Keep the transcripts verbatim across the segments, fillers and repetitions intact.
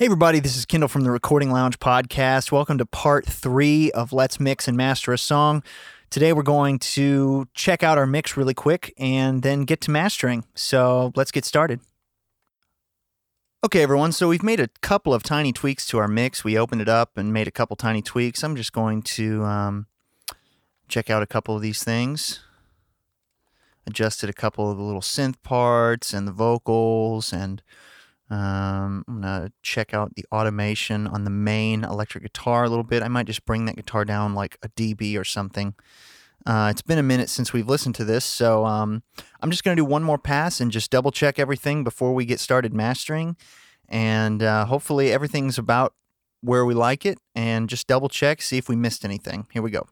Hey everybody, this is Kendall from the Recording Lounge Podcast. Welcome to part three of Let's Mix and Master a Song. Today we're going to check out our mix really quick and then get to mastering. So let's get started. Okay everyone, so we've made a couple of tiny tweaks to our mix. We opened it up and made a couple tiny tweaks. I'm just going to um, check out a couple of these things. Adjusted a couple of the little synth parts and the vocals and... Um, I'm going to check out the automation on the main electric guitar a little bit. I might just bring that guitar down like a dB or something. Uh, it's been a minute since we've listened to this, so um, I'm just going to do one more pass and just double check everything before we get started mastering. And uh, hopefully everything's about where we like it, and just double check, see if we missed anything. Here we go.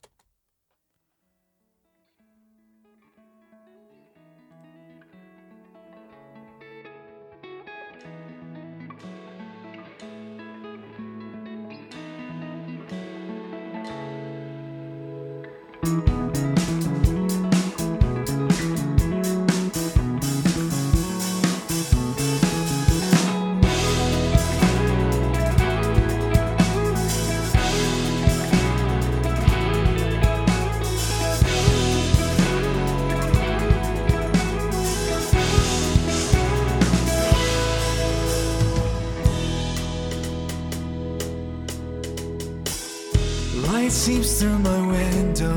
Light seeps through my window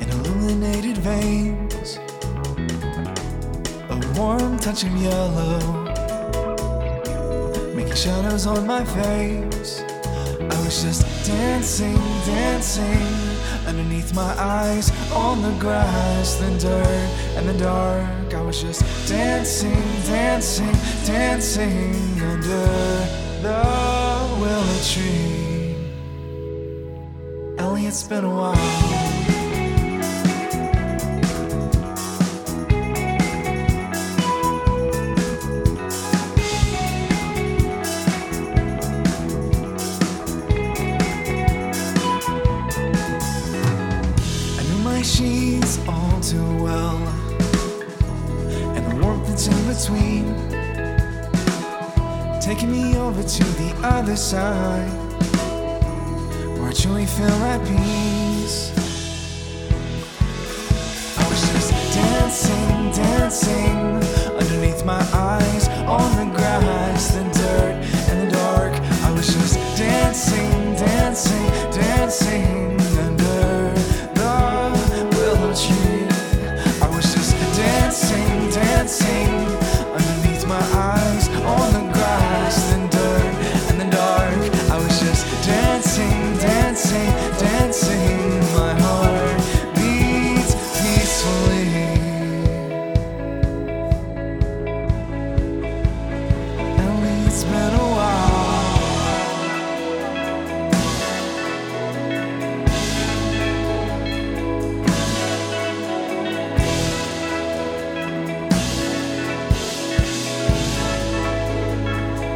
in illuminated veins, a warm touch of yellow making shadows on my face. I was just dancing, dancing underneath my eyes, on the grass, the dirt and the dark. I was just dancing, dancing, dancing under the willow tree. It's been a while. I knew my sheets all too well, and the warmth that's in between, taking me over to the other side. I truly feel at peace. I was just dancing, dancing underneath my eyes, on the grass, the dirt, and the dark. I was just dancing, dancing, dancing under the willow tree. I was just dancing, dancing underneath my eyes, on the grass, the dirt, and the dark. I was just dancing, dancing, dancing, my heart beats peacefully. At least it's been a while.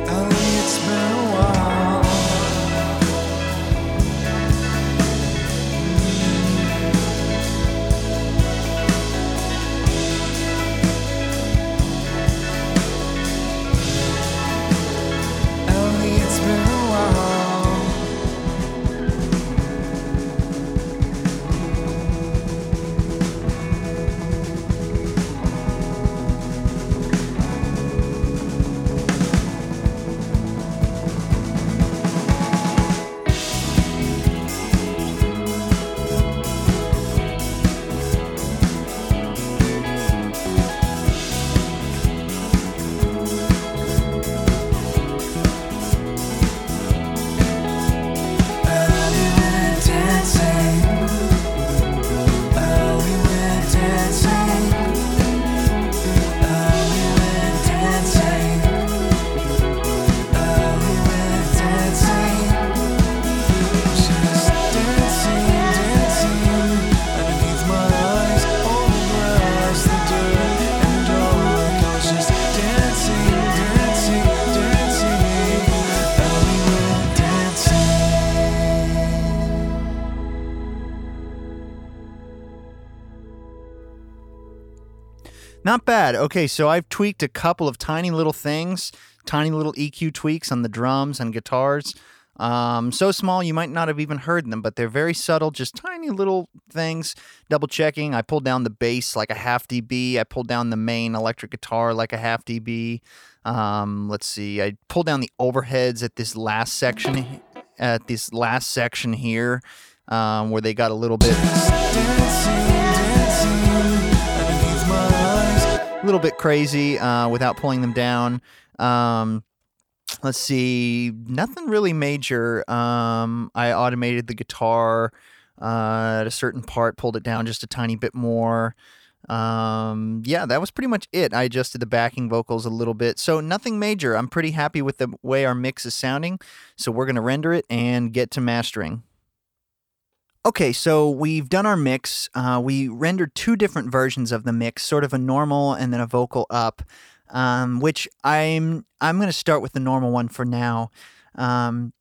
At least it's been a while. Not bad. Okay, so I've tweaked a couple of tiny little things tiny little E Q tweaks on the drums and guitars. Um, so small you might not have even heard them, but they're very subtle, just tiny little things. Double checking, I pulled down the bass like a half dB. I pulled down the main electric guitar like a half dB. Um, let's see, I pulled down the overheads at this last section, at this last section here, um, where they got a little bit, a little bit crazy, uh, without pulling them down. Um, Let's see, nothing really major. Um, I automated the guitar uh, at a certain part, pulled it down just a tiny bit more. Um, yeah, that was pretty much it. I adjusted the backing vocals a little bit. So nothing major. I'm pretty happy with the way our mix is sounding. So we're going to render it and get to mastering. Okay, so we've done our mix. Uh, we rendered two different versions of the mix, sort of a normal and then a vocal up. Um, which I'm I'm going to start with the normal one for now, um,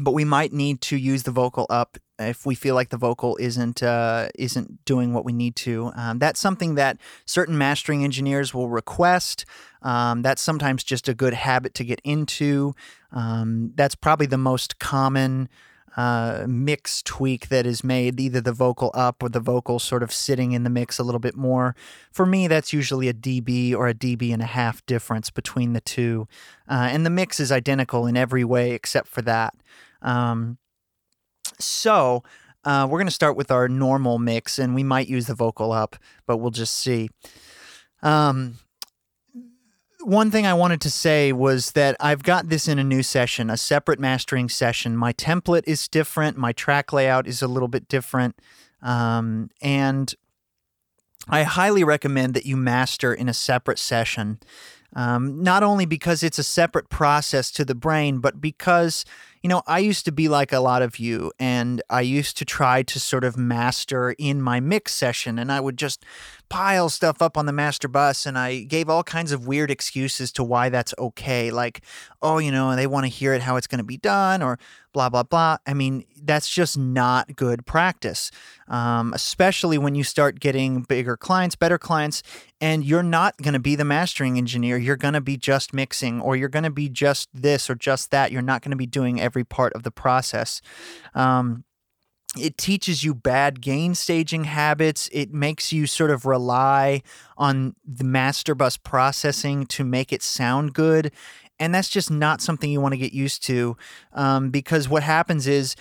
but we might need to use the vocal up if we feel like the vocal isn't uh, isn't doing what we need to. Um, that's something that certain mastering engineers will request. Um, that's sometimes just a good habit to get into. Um, that's probably the most common Uh, mix tweak that is made, either the vocal up or the vocal sort of sitting in the mix a little bit more. For me, that's usually a dB or a dB and a half difference between the two. Uh, and the mix is identical in every way except for that. Um, so uh, we're going to start with our normal mix, and we might use the vocal up, but we'll just see. Um, One thing I wanted to say was that I've got this in a new session, a separate mastering session. My template is different. My track layout is a little bit different. Um, and I highly recommend that you master in a separate session, um, not only because it's a separate process to the brain, but because, you know, I used to be like a lot of you, and I used to try to sort of master in my mix session, and I would just pile stuff up on the master bus, and I gave all kinds of weird excuses to why that's okay. Like, oh, you know, they want to hear it how it's going to be done, or blah, blah, blah. I mean, that's just not good practice, um, especially when you start getting bigger clients, better clients, and you're not going to be the mastering engineer. You're going to be just mixing, or you're going to be just this or just that. You're not going to be doing every part of the process. Um, It teaches you bad gain staging habits. It makes you sort of rely on the master bus processing to make it sound good. And that's just not something you want to get used to, um, because what happens is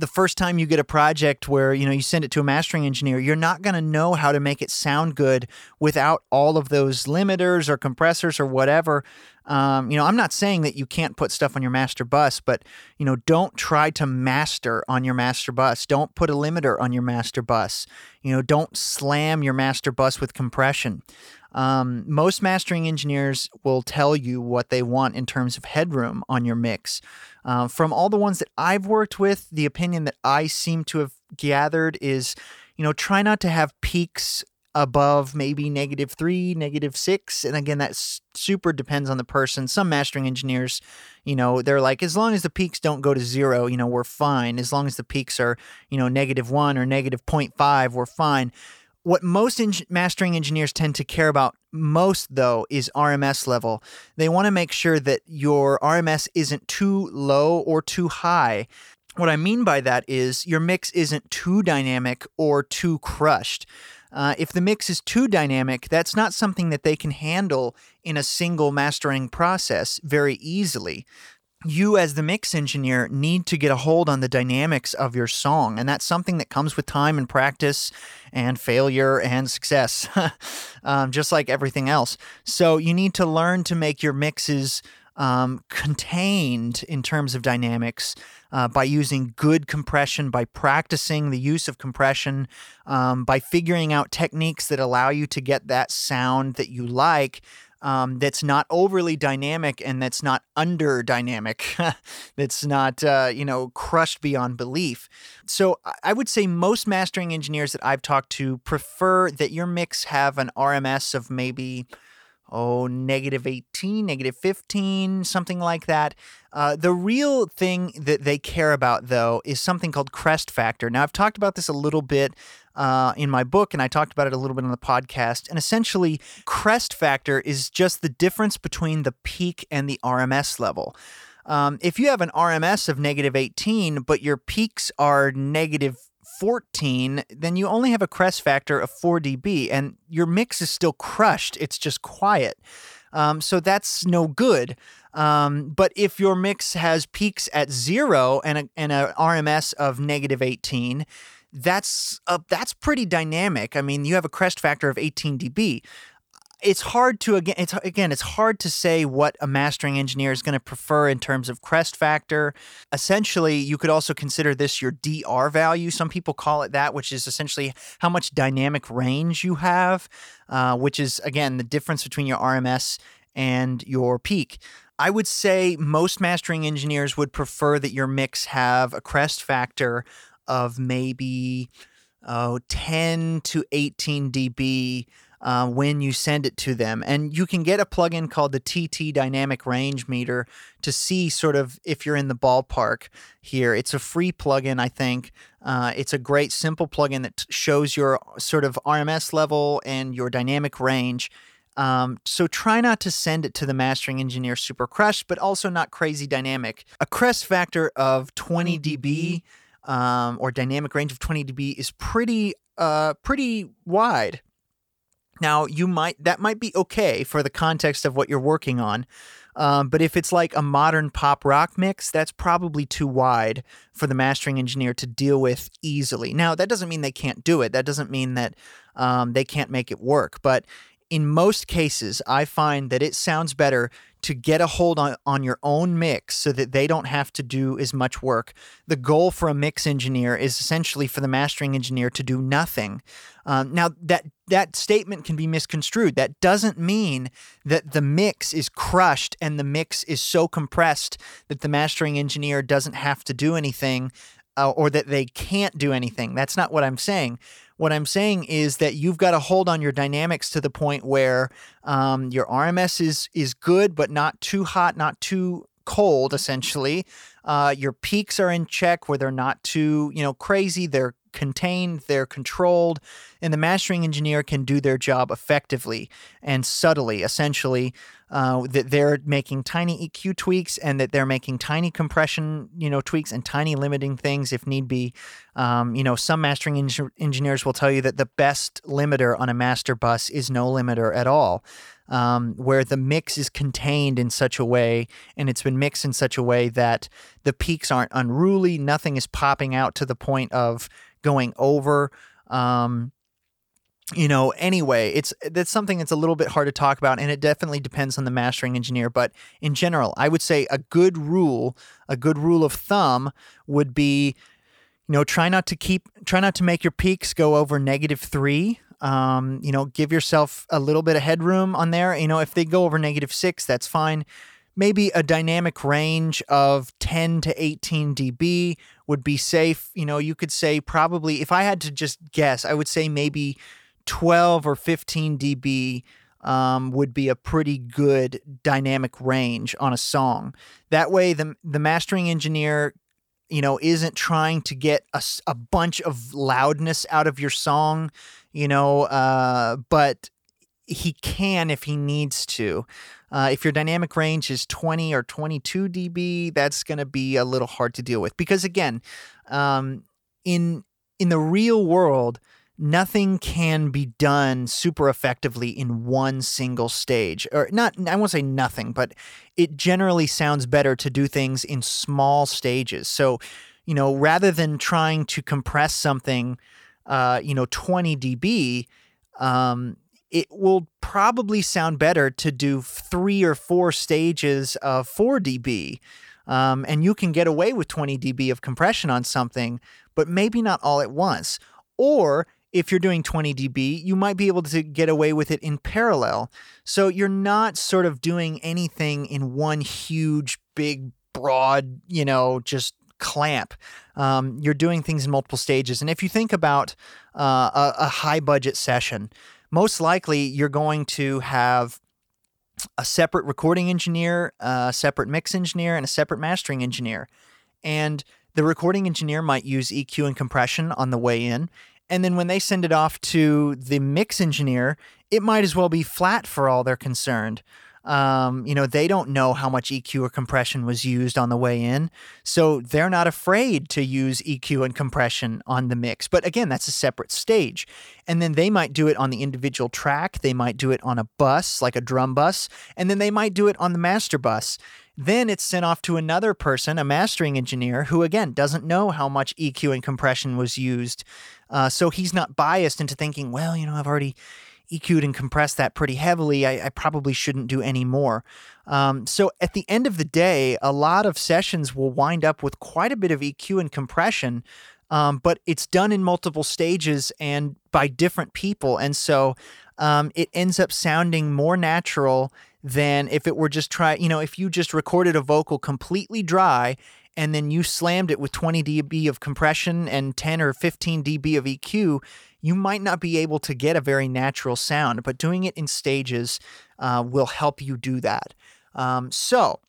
the first time you get a project where, you know, you send it to a mastering engineer, you're not going to know how to make it sound good without all of those limiters or compressors or whatever. Um, you know, I'm not saying that you can't put stuff on your master bus, but, you know, don't try to master on your master bus. Don't put a limiter on your master bus. You know, don't slam your master bus with compression. Um, most mastering engineers will tell you what they want in terms of headroom on your mix. Uh, from all the ones that I've worked with, the opinion that I seem to have gathered is, you know, try not to have peaks above maybe negative three, negative six. And again, that super depends on the person. Some mastering engineers, you know, they're like, as long as the peaks don't go to zero, you know, we're fine. As long as the peaks are, you know, negative one or negative point five, we're fine. What most eng- mastering engineers tend to care about most, though, is R M S level. They want to make sure that your R M S isn't too low or too high. What I mean by that is your mix isn't too dynamic or too crushed. Uh, if the mix is too dynamic, that's not something that they can handle in a single mastering process very easily. You as the mix engineer need to get a hold on the dynamics of your song, and that's something that comes with time and practice and failure and success, um, just like everything else. So you need to learn to make your mixes um, contained in terms of dynamics uh, by using good compression, by practicing the use of compression, um, by figuring out techniques that allow you to get that sound that you like. Um, that's not overly dynamic and that's not under dynamic, that's not, uh, you know, crushed beyond belief. So I would say most mastering engineers that I've talked to prefer that your mix have an R M S of maybe, oh, negative eighteen, negative fifteen, something like that. Uh, the real thing that they care about, though, is something called crest factor. Now, I've talked about this a little bit uh, in my book, and I talked about it a little bit on the podcast. And essentially, crest factor is just the difference between the peak and the R M S level. Um, if you have an R M S of negative eighteen, but your peaks are negative fourteen, then you only have a crest factor of four decibels, and your mix is still crushed. It's just quiet. Um, so that's no good. Um, but if your mix has peaks at zero and a, and a R M S of negative eighteen, that's a, that's pretty dynamic. I mean, you have a crest factor of eighteen decibels. It's hard to again. It's again. It's hard to say what a mastering engineer is going to prefer in terms of crest factor. Essentially, you could also consider this your D R value. Some people call it that, which is essentially how much dynamic range you have, uh, which is again the difference between your R M S and your peak. I would say most mastering engineers would prefer that your mix have a crest factor of maybe oh, ten to eighteen decibels. Uh, when you send it to them. And you can get a plugin called the T T Dynamic Range Meter to see sort of if you're in the ballpark here. It's a free plugin, I think. Uh, it's a great, simple plugin that t- shows your sort of R M S level and your dynamic range. Um, so try not to send it to the mastering engineer super crushed, but also not crazy dynamic. A crest factor of twenty decibels um, or dynamic range of twenty decibels is pretty, uh, pretty wide. Now, you might that might be okay for the context of what you're working on, um, but if it's like a modern pop rock mix, that's probably too wide for the mastering engineer to deal with easily. Now, that doesn't mean they can't do it. That doesn't mean that um, they can't make it work. But in most cases, I find that it sounds better to get a hold on, on your own mix so that they don't have to do as much work. The goal for a mix engineer is essentially for the mastering engineer to do nothing. Um, now, that that statement can be misconstrued. That doesn't mean that the mix is crushed and the mix is so compressed that the mastering engineer doesn't have to do anything uh, or that they can't do anything. That's not what I'm saying. What I'm saying is that you've got to hold on your dynamics to the point where um, your R M S is is good, but not too hot, not too cold, essentially. Uh, your peaks are in check where they're not too, you know, crazy. They're contained, they're controlled, and the mastering engineer can do their job effectively and subtly, essentially, uh, that they're making tiny E Q tweaks and that they're making tiny compression, you know, tweaks and tiny limiting things if need be. Um, you know, some mastering en- engineers will tell you that the best limiter on a master bus is no limiter at all, um, where the mix is contained in such a way and it's been mixed in such a way that the peaks aren't unruly, nothing is popping out to the point of going over, um, you know, anyway, it's, that's something that's a little bit hard to talk about, and it definitely depends on the mastering engineer. But in general, I would say a good rule, a good rule of thumb would be, you know, try not to keep, try not to make your peaks go over negative three. Um, you know, give yourself a little bit of headroom on there. You know, if they go over negative six, that's fine. Maybe a dynamic range of ten to eighteen decibels would be safe. You know, you could say probably, if I had to just guess, I would say maybe twelve or fifteen decibels um, would be a pretty good dynamic range on a song. That way, the the mastering engineer, you know, isn't trying to get a, a bunch of loudness out of your song, you know, uh, but he can if he needs to. Uh, if your dynamic range is twenty or twenty-two decibels, that's going to be a little hard to deal with. Because again, um, in in the real world, nothing can be done super effectively in one single stage. Or not, I won't say nothing, but it generally sounds better to do things in small stages. So, you know, rather than trying to compress something, uh, you know, twenty decibels, um, it will probably sound better to do three or four stages of four decibels. Um, and you can get away with twenty decibels of compression on something, but maybe not all at once. Or if you're doing twenty decibels, you might be able to get away with it in parallel. So you're not sort of doing anything in one huge, big, broad, you know, just clamp. Um, you're doing things in multiple stages. And if you think about uh, a, a high budget session, most likely, you're going to have a separate recording engineer, a separate mix engineer, and a separate mastering engineer. And the recording engineer might use E Q and compression on the way in, And then when they send it off to the mix engineer, it might as well be flat for all they're concerned. Um, you know, they don't know how much E Q or compression was used on the way in. So they're not afraid to use E Q and compression on the mix. But again, that's a separate stage. And then they might do it on the individual track. They might do it on a bus, like a drum bus. And then they might do it on the master bus. Then it's sent off to another person, a mastering engineer, who, again, doesn't know how much E Q and compression was used. Uh, so he's not biased into thinking, well, you know, I've already E Q'd and compressed that pretty heavily. I, I probably shouldn't do any more. Um, so at the end of the day, a lot of sessions will wind up with quite a bit of E Q and compression, um, but it's done in multiple stages and by different people. And so um, it ends up sounding more natural than if it were just try, you know, if you just recorded a vocal completely dry and then you slammed it with twenty decibels of compression and ten or fifteen decibels of E Q, you might not be able to get a very natural sound, but doing it in stages uh, will help you do that. Um, so,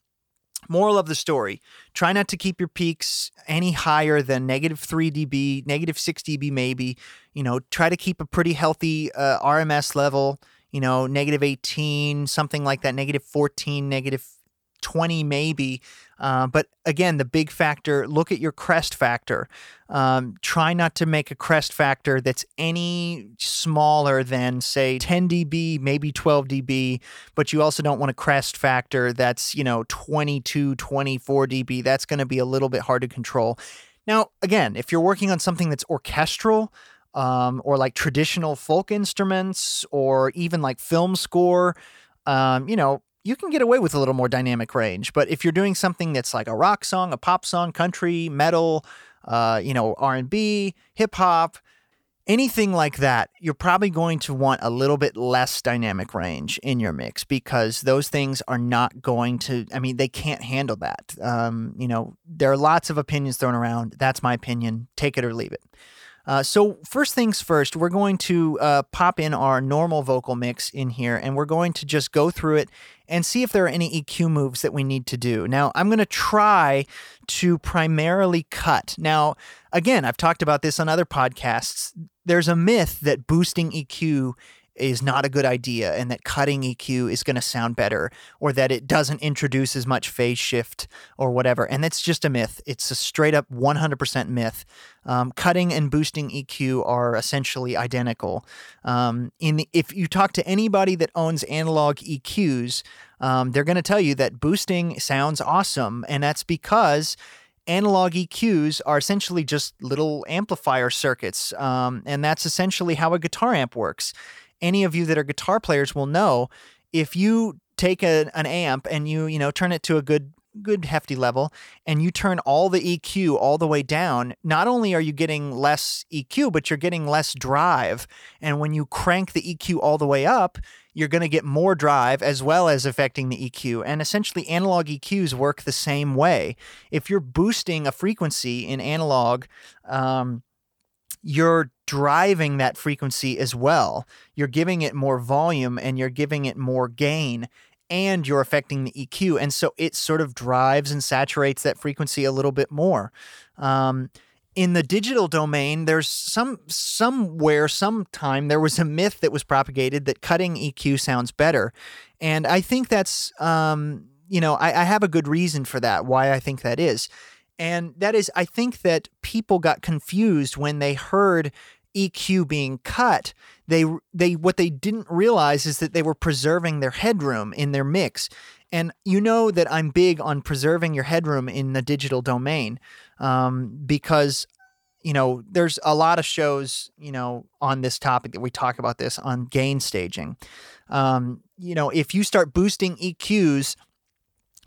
moral of the story, try not to keep your peaks any higher than negative three decibels, negative six decibels maybe. You know, try to keep a pretty healthy uh, R M S level, you know, negative eighteen, something like that, negative fourteen, negative twenty maybe. Uh, but again, the big factor, look at your crest factor. Um, try not to make a crest factor that's any smaller than, say, ten decibels, maybe twelve decibels, but you also don't want a crest factor that's, you know, twenty-two, twenty-four decibels. That's going to be a little bit hard to control. Now, again, if you're working on something that's orchestral, Um, or like traditional folk instruments, or even like film score, um, you know, you can get away with a little more dynamic range. But if you're doing something that's like a rock song, a pop song, country, metal, uh, you know, R and B, hip hop, anything like that, you're probably going to want a little bit less dynamic range in your mix because those things are not going to, I mean, they can't handle that. Um, you know, there are lots of opinions thrown around. That's my opinion. Take it or leave it. Uh, so first things first, we're going to uh, pop in our normal vocal mix in here, and we're going to just go through it and see if there are any E Q moves that we need to do. Now, I'm going to try to primarily cut. Now, again, I've talked about this on other podcasts. There's a myth that boosting E Q is not a good idea and that cutting E Q is going to sound better or that it doesn't introduce as much phase shift or whatever. And that's just a myth. It's a straight up one hundred percent myth. Um, cutting and boosting E Q are essentially identical. Um, in the, if you talk to anybody that owns analog E Qs, um, they're going to tell you that boosting sounds awesome. And that's because analog E Qs are essentially just little amplifier circuits. Um, and that's essentially how a guitar amp works. Any of you that are guitar players will know, if you take a, an amp and you, you know, turn it to a good, good hefty level and you turn all the E Q all the way down, not only are you getting less E Q, but you're getting less drive. And when you crank the E Q all the way up, you're going to get more drive as well as affecting the E Q. And essentially analog E Qs work the same way. If you're boosting a frequency in analog, um, you're driving that frequency as well. You're giving it more volume and you're giving it more gain and you're affecting the E Q. And so it sort of drives and saturates that frequency a little bit more. Um, in the digital domain, there's some somewhere, sometime there was a myth that was propagated that cutting E Q sounds better. And I think that's, um, you know, I, I have a good reason for that, why I think that is. And that is, I think that people got confused when they heard E Q being cut. They they what they didn't realize is that they were preserving their headroom in their mix. And you know that I'm big on preserving your headroom in the digital domain um, because, you know, there's a lot of shows, you know, on this topic that we talk about this on gain staging. Um, you know, if you start boosting E Qs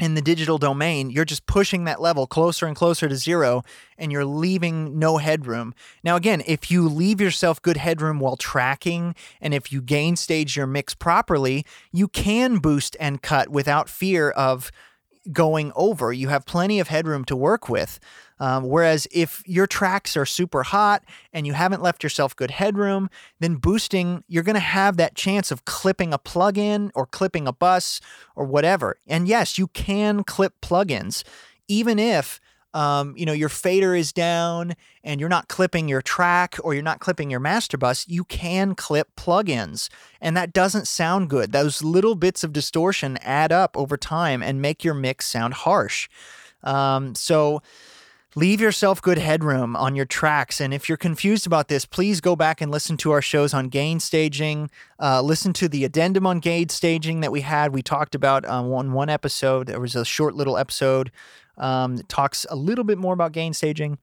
in the digital domain, you're just pushing that level closer and closer to zero, and you're leaving no headroom. Now, again, if you leave yourself good headroom while tracking, and if you gain stage your mix properly, you can boost and cut without fear of going over. You have plenty of headroom to work with. Um, whereas if your tracks are super hot and you haven't left yourself good headroom, then boosting, you're going to have that chance of clipping a plug-in or clipping a bus or whatever. And yes, you can clip plugins, even if um, you know, your fader is down and you're not clipping your track or you're not clipping your master bus, you can clip plugins. And that doesn't sound good. Those little bits of distortion add up over time and make your mix sound harsh. Um, so leave yourself good headroom on your tracks. And if you're confused about this, please go back and listen to our shows on gain staging. Uh, listen to the addendum on gain staging that we had. We talked about on um, one, one episode. There was a short little episode um, that talks a little bit more about gain staging.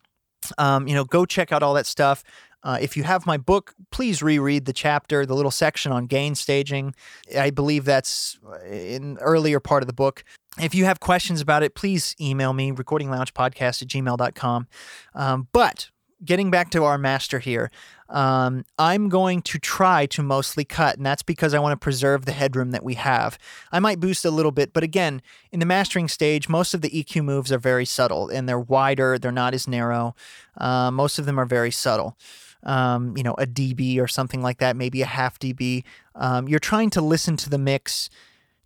Um, you know, go check out all that stuff. Uh, if you have my book, please reread the chapter, the little section on gain staging. I believe that's in the earlier part of the book. If you have questions about it, please email me, recording lounge podcast at gmail dot com. Um, but getting back to our master here, um, I'm going to try to mostly cut, and that's because I want to preserve the headroom that we have. I might boost a little bit, but again, in the mastering stage, most of the E Q moves are very subtle, and they're wider, they're not as narrow. Uh, most of them are very subtle. Um, you know, a dB or something like that, maybe a half dB. Um, you're trying to listen to the mix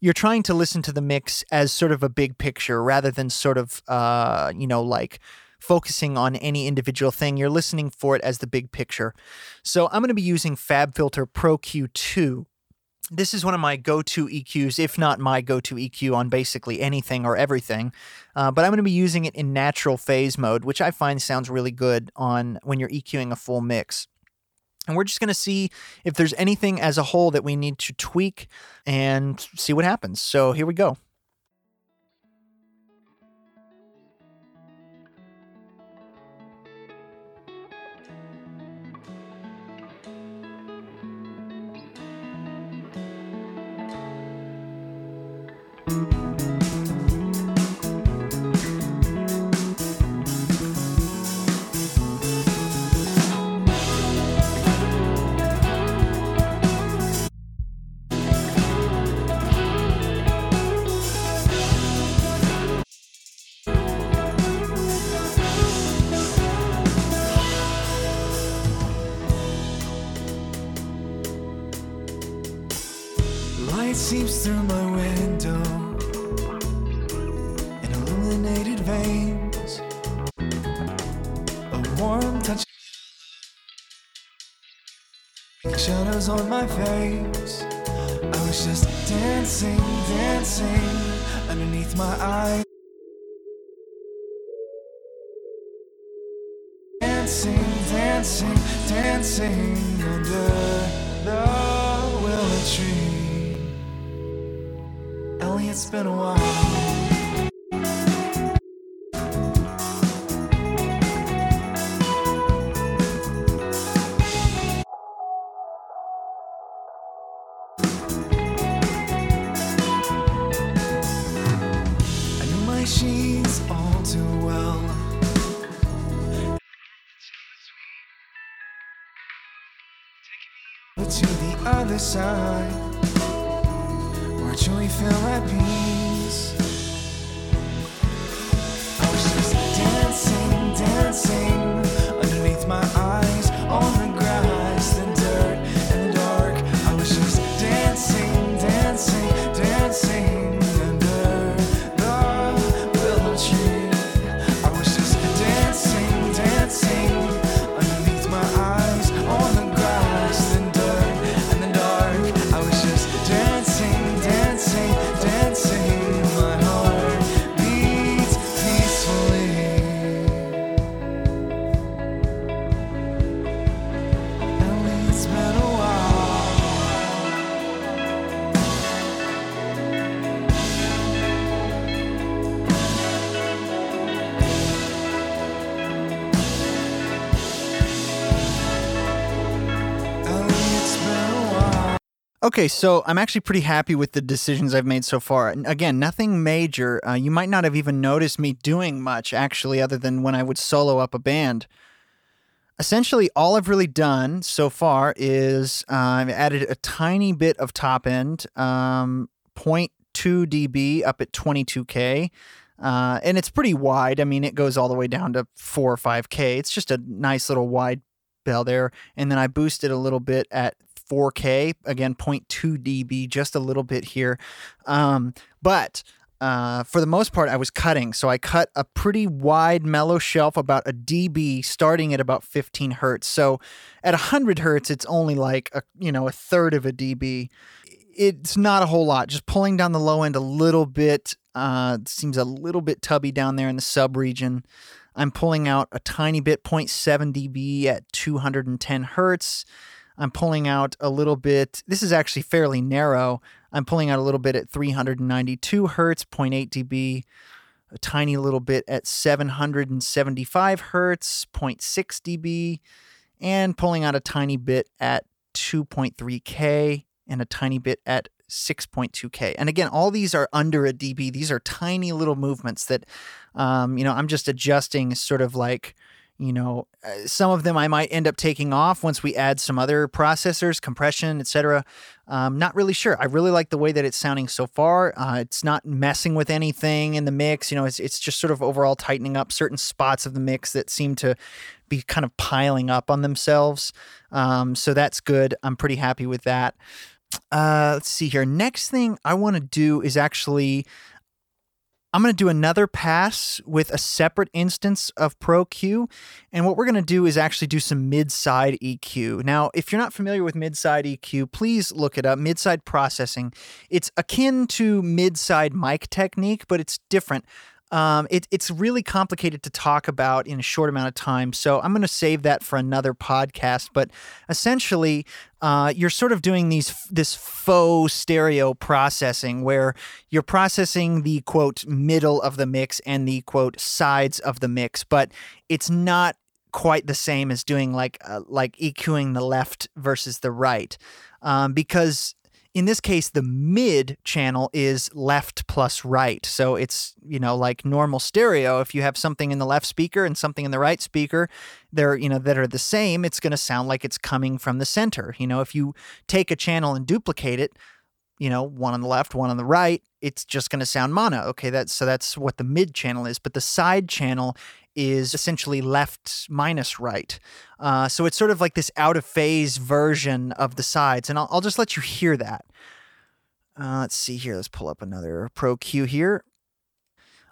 You're trying to listen to the mix as sort of a big picture rather than sort of, uh, you know, like focusing on any individual thing. You're listening for it as the big picture. So I'm going to be using FabFilter Pro Q two. This is one of my go-to E Qs, if not my go-to E Q on basically anything or everything. Uh, but I'm going to be using it in natural phase mode, which I find sounds really good on when you're EQing a full mix. And we're just going to see if there's anything as a whole that we need to tweak and see what happens. So here we go. Seeps through my window in illuminated veins, a warm touch shadows on my face. I was just dancing, dancing underneath my eyes, dancing, dancing, dancing under the willow tree. It's been a while. Okay, so I'm actually pretty happy with the decisions I've made so far. Again, nothing major. Uh, you might not have even noticed me doing much, actually, other than when I would solo up a band. Essentially, all I've really done so far is uh, I've added a tiny bit of top end, um, zero point two dB up at twenty-two K. Uh, and it's pretty wide. I mean, it goes all the way down to four or five K. It's just a nice little wide bell there. And then I boosted a little bit at four K, again, zero point two dB, just a little bit here. Um, but uh, for the most part, I was cutting. So I cut a pretty wide mellow shelf, about a dB, starting at about fifteen hertz. So at one hundred hertz, it's only like a, you know, a third of a dB. It's not a whole lot. Just pulling down the low end a little bit. Uh, seems a little bit tubby down there in the sub region. I'm pulling out a tiny bit, zero point seven dB at two hundred ten hertz. I'm pulling out a little bit. This is actually fairly narrow. I'm pulling out a little bit at three hundred ninety-two hertz, zero point eight dB, a tiny little bit at seven hundred seventy-five hertz, zero point six dB, and pulling out a tiny bit at two point three K and a tiny bit at six point two K. And again, all these are under a dB. These are tiny little movements that, um, you know, I'm just adjusting sort of like, you know, some of them I might end up taking off once we add some other processors, compression, et cetera. Um, not really sure. I really like the way that it's sounding so far. Uh, it's not messing with anything in the mix. You know, it's it's just sort of overall tightening up certain spots of the mix that seem to be kind of piling up on themselves. Um, so that's good. I'm pretty happy with that. Uh, let's see here. Next thing I want to do is actually, I'm going to do another pass with a separate instance of Pro Q. And what we're going to do is actually do some mid-side E Q. Now, if you're not familiar with mid-side E Q, please look it up. Mid-side processing. It's akin to mid-side mic technique, but it's different. Um, it, it's really complicated to talk about in a short amount of time, so I'm going to save that for another podcast. But essentially, uh, you're sort of doing these this faux stereo processing where you're processing the, quote, middle of the mix and the, quote, sides of the mix, but it's not quite the same as doing like uh, like EQing the left versus the right, um, because in this case, the mid channel is left plus right. So it's, you know, like normal stereo. If you have something in the left speaker and something in the right speaker, they're, you know, that are the same, it's going to sound like it's coming from the center. You know, if you take a channel and duplicate it, you know, one on the left, one on the right, it's just going to sound mono. Okay, that's, so that's what the mid channel is. But the side channel is essentially left minus right. Uh, so it's sort of like this out of phase version of the sides. And I'll, I'll just let you hear that. Uh, let's see here. Let's pull up another Pro Q here.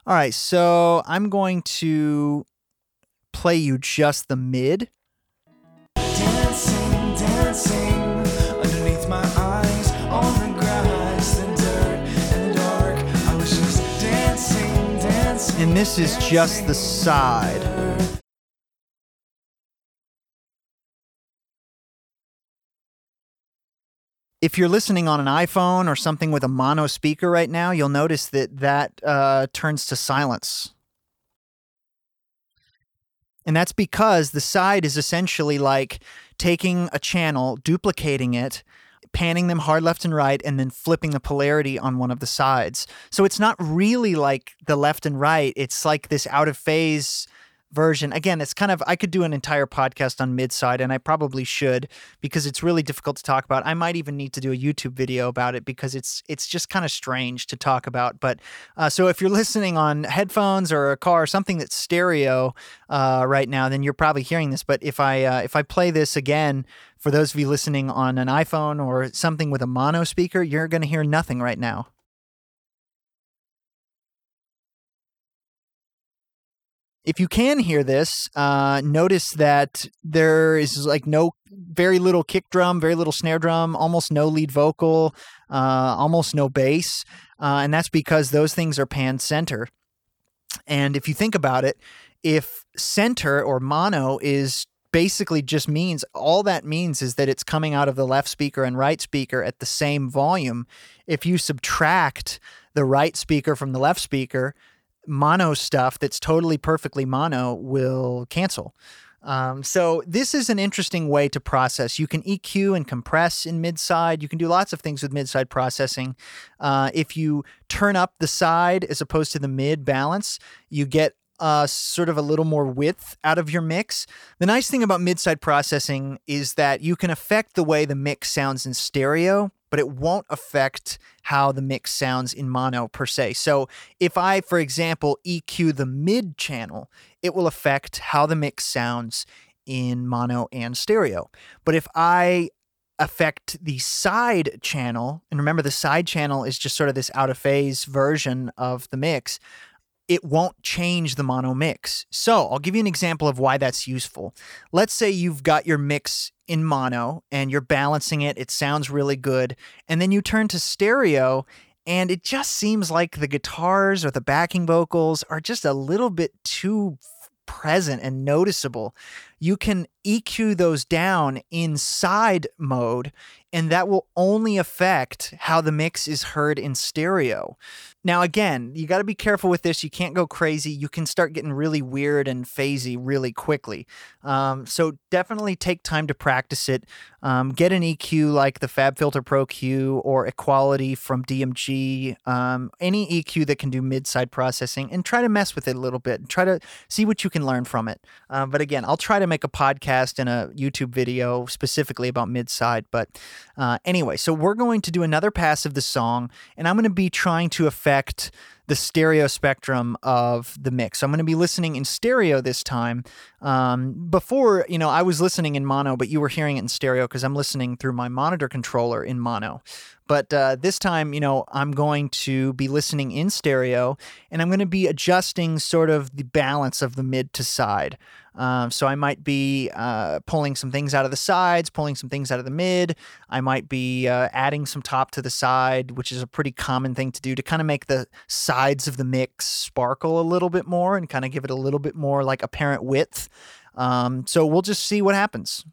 All right. So I'm going to play you just the mid. Dancing, dancing underneath my eyes on the grass, the dirt, and the dark. I was just dancing, dancing. And this is just the side. If you're listening on an iPhone or something with a mono speaker right now, you'll notice that that uh, turns to silence. And that's because the side is essentially like taking a channel, duplicating it, panning them hard left and right, and then flipping the polarity on one of the sides. So it's not really like the left and right. It's like this out of phase version. Again, it's kind of, I could do an entire podcast on mid-side, and I probably should, because it's really difficult to talk about. I might even need to do a YouTube video about it, because it's it's just kind of strange to talk about. But uh, so if you're listening on headphones or a car or something that's stereo uh, right now, then you're probably hearing this. But if I uh, if I play this again, for those of you listening on an iPhone or something with a mono speaker, you're going to hear nothing right now. If you can hear this, uh, notice that there is like no, very little kick drum, very little snare drum, almost no lead vocal, uh, almost no bass. Uh, and that's because those things are panned center. And if you think about it, if center or mono is basically just means, all that means is that it's coming out of the left speaker and right speaker at the same volume. If you subtract the right speaker from the left speaker, mono stuff that's totally perfectly mono will cancel. Um, so this is an interesting way to process. You can E Q and compress in mid-side. You can do lots of things with mid-side processing. Uh, if you turn up the side as opposed to the mid balance, you get uh, sort of a little more width out of your mix. The nice thing about mid-side processing is that you can affect the way the mix sounds in stereo, but it won't affect how the mix sounds in mono per se. So if I, for example, E Q the mid channel, it will affect how the mix sounds in mono and stereo. But if I affect the side channel, and remember the side channel is just sort of this out of phase version of the mix, it won't change the mono mix. So I'll give you an example of why that's useful. Let's say you've got your mix in mono and you're balancing it. It sounds really good. And then you turn to stereo and it just seems like the guitars or the backing vocals are just a little bit too present and noticeable. You can E Q those down in side mode, and that will only affect how the mix is heard in stereo. Now, again, you got to be careful with this. You can't go crazy. You can start getting really weird and phasey really quickly. Um, so definitely take time to practice it. Um, get an E Q like the FabFilter Pro Q or Equality from D M G, um, any E Q that can do mid-side processing, and try to mess with it a little bit. Try to see what you can learn from it. Uh, but again, I'll try to make a podcast and a YouTube video specifically about mid-side. But uh, anyway, so we're going to do another pass of the song, and I'm going to be trying to affect the stereo spectrum of the mix. So I'm going to be listening in stereo this time. Um, before, you know, I was listening in mono, but you were hearing it in stereo because I'm listening through my monitor controller in mono. But uh, this time, you know, I'm going to be listening in stereo, and I'm going to be adjusting sort of the balance of the mid to side. Um, so I might be uh, pulling some things out of the sides, pulling some things out of the mid. I might be uh, adding some top to the side, which is a pretty common thing to do to kind of make the sides of the mix sparkle a little bit more and kind of give it a little bit more like apparent width. Um, so we'll just see what happens.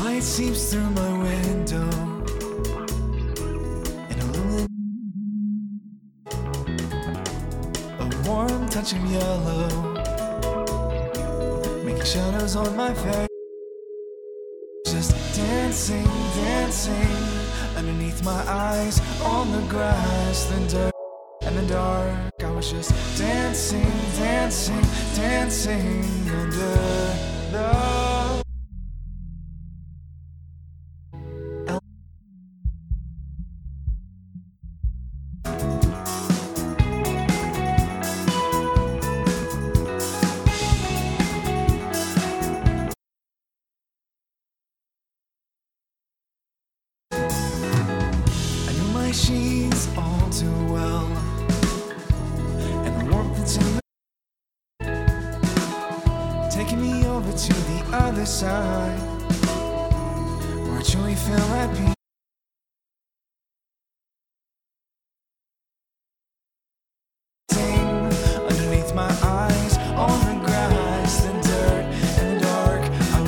Light seeps through my window, and a warm touch of yellow, making shadows on my face. Just dancing, dancing underneath my eyes, on the grass, the dirt, and the dark. I was just dancing, dancing, dancing under the. She's all too well, and the warmth that's in the taking me over to the other side, where I truly feel at peace. I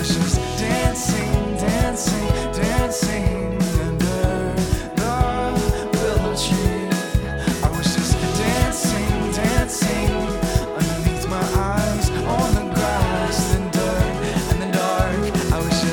was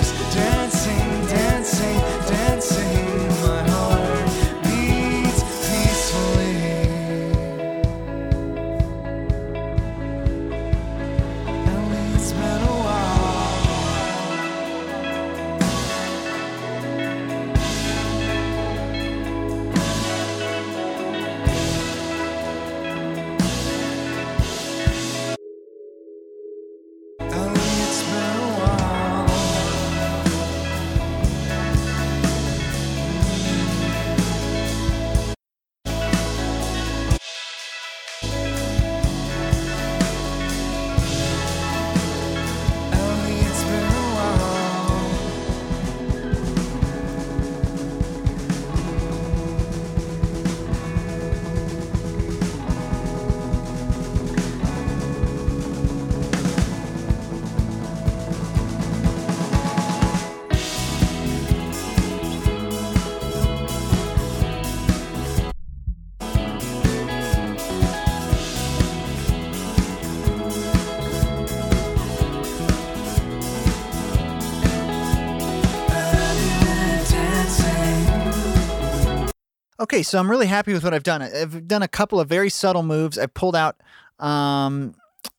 Okay, so I'm really happy with what I've done. I've done a couple of very subtle moves. I pulled out, um,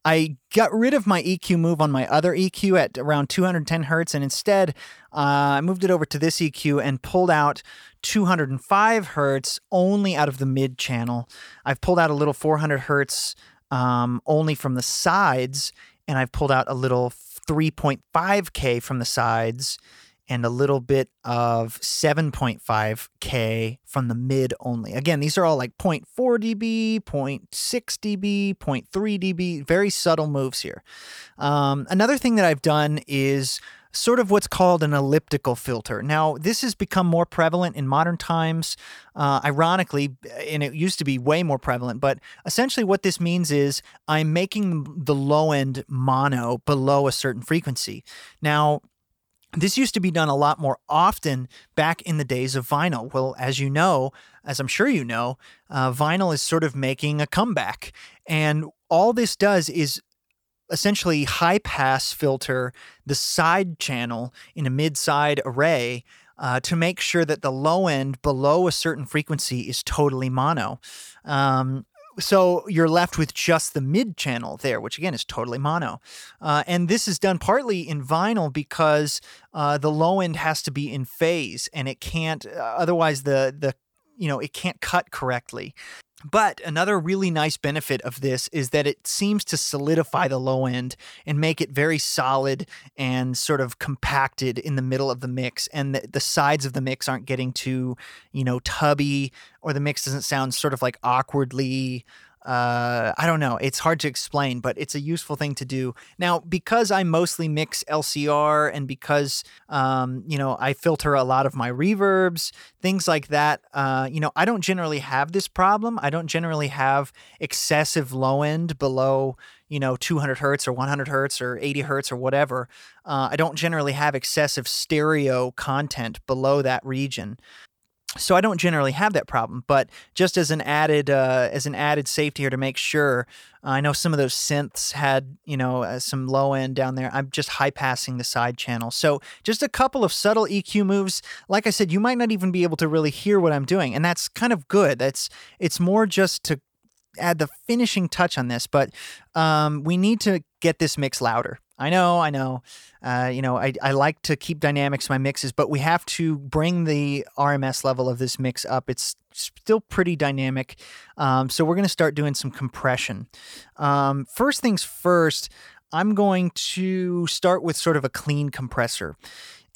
I got rid of my E Q move on my other E Q at around two hundred ten hertz, and instead uh, I moved it over to this E Q and pulled out two hundred five hertz only out of the mid channel. I've pulled out a little four hundred hertz um, only from the sides, and I've pulled out a little three point five K from the sides, and a little bit of seven point five K from the mid only. Again, these are all like zero point four decibels, zero point six decibels, zero point three decibels, very subtle moves here. Um, another thing that I've done is sort of what's called an elliptical filter. Now, this has become more prevalent in modern times, uh, ironically, and it used to be way more prevalent, but essentially what this means is I'm making the low end mono below a certain frequency. Now, this used to be done a lot more often back in the days of vinyl. Well, as you know, as I'm sure you know, uh, vinyl is sort of making a comeback. And all this does is essentially high-pass filter the side channel in a mid-side array uh, to make sure that the low end below a certain frequency is totally mono. Um So you're left with just the mid channel there, which again is totally mono. Uh, and this is done partly in vinyl because uh, the low end has to be in phase, and it can't uh, otherwise the the you know it can't cut correctly. But another really nice benefit of this is that it seems to solidify the low end and make it very solid and sort of compacted in the middle of the mix, and the, the sides of the mix aren't getting too, you know, tubby, or the mix doesn't sound sort of like awkwardly, uh, I don't know, it's hard to explain, but it's a useful thing to do. Now, because I mostly mix L C R and because, um, you know, I filter a lot of my reverbs, things like that, uh, you know, I don't generally have this problem. I don't generally have excessive low end below, you know, two hundred hertz or one hundred hertz or eighty hertz or whatever. Uh, I don't generally have excessive stereo content below that region. So I don't generally have that problem, but just as an added uh, as an added safety here to make sure, uh, I know some of those synths had, you know, uh, some low end down there. I'm just high passing the side channel. So just a couple of subtle E Q moves. Like I said, you might not even be able to really hear what I'm doing, and that's kind of good. That's it's more just to add the finishing touch on this, but um, we need to get this mix louder. I know, I know, uh, you know, I, I like to keep dynamics in my mixes, but we have to bring the R M S level of this mix up. It's still pretty dynamic, um, so we're going to start doing some compression. Um, first things first, I'm going to start with sort of a clean compressor.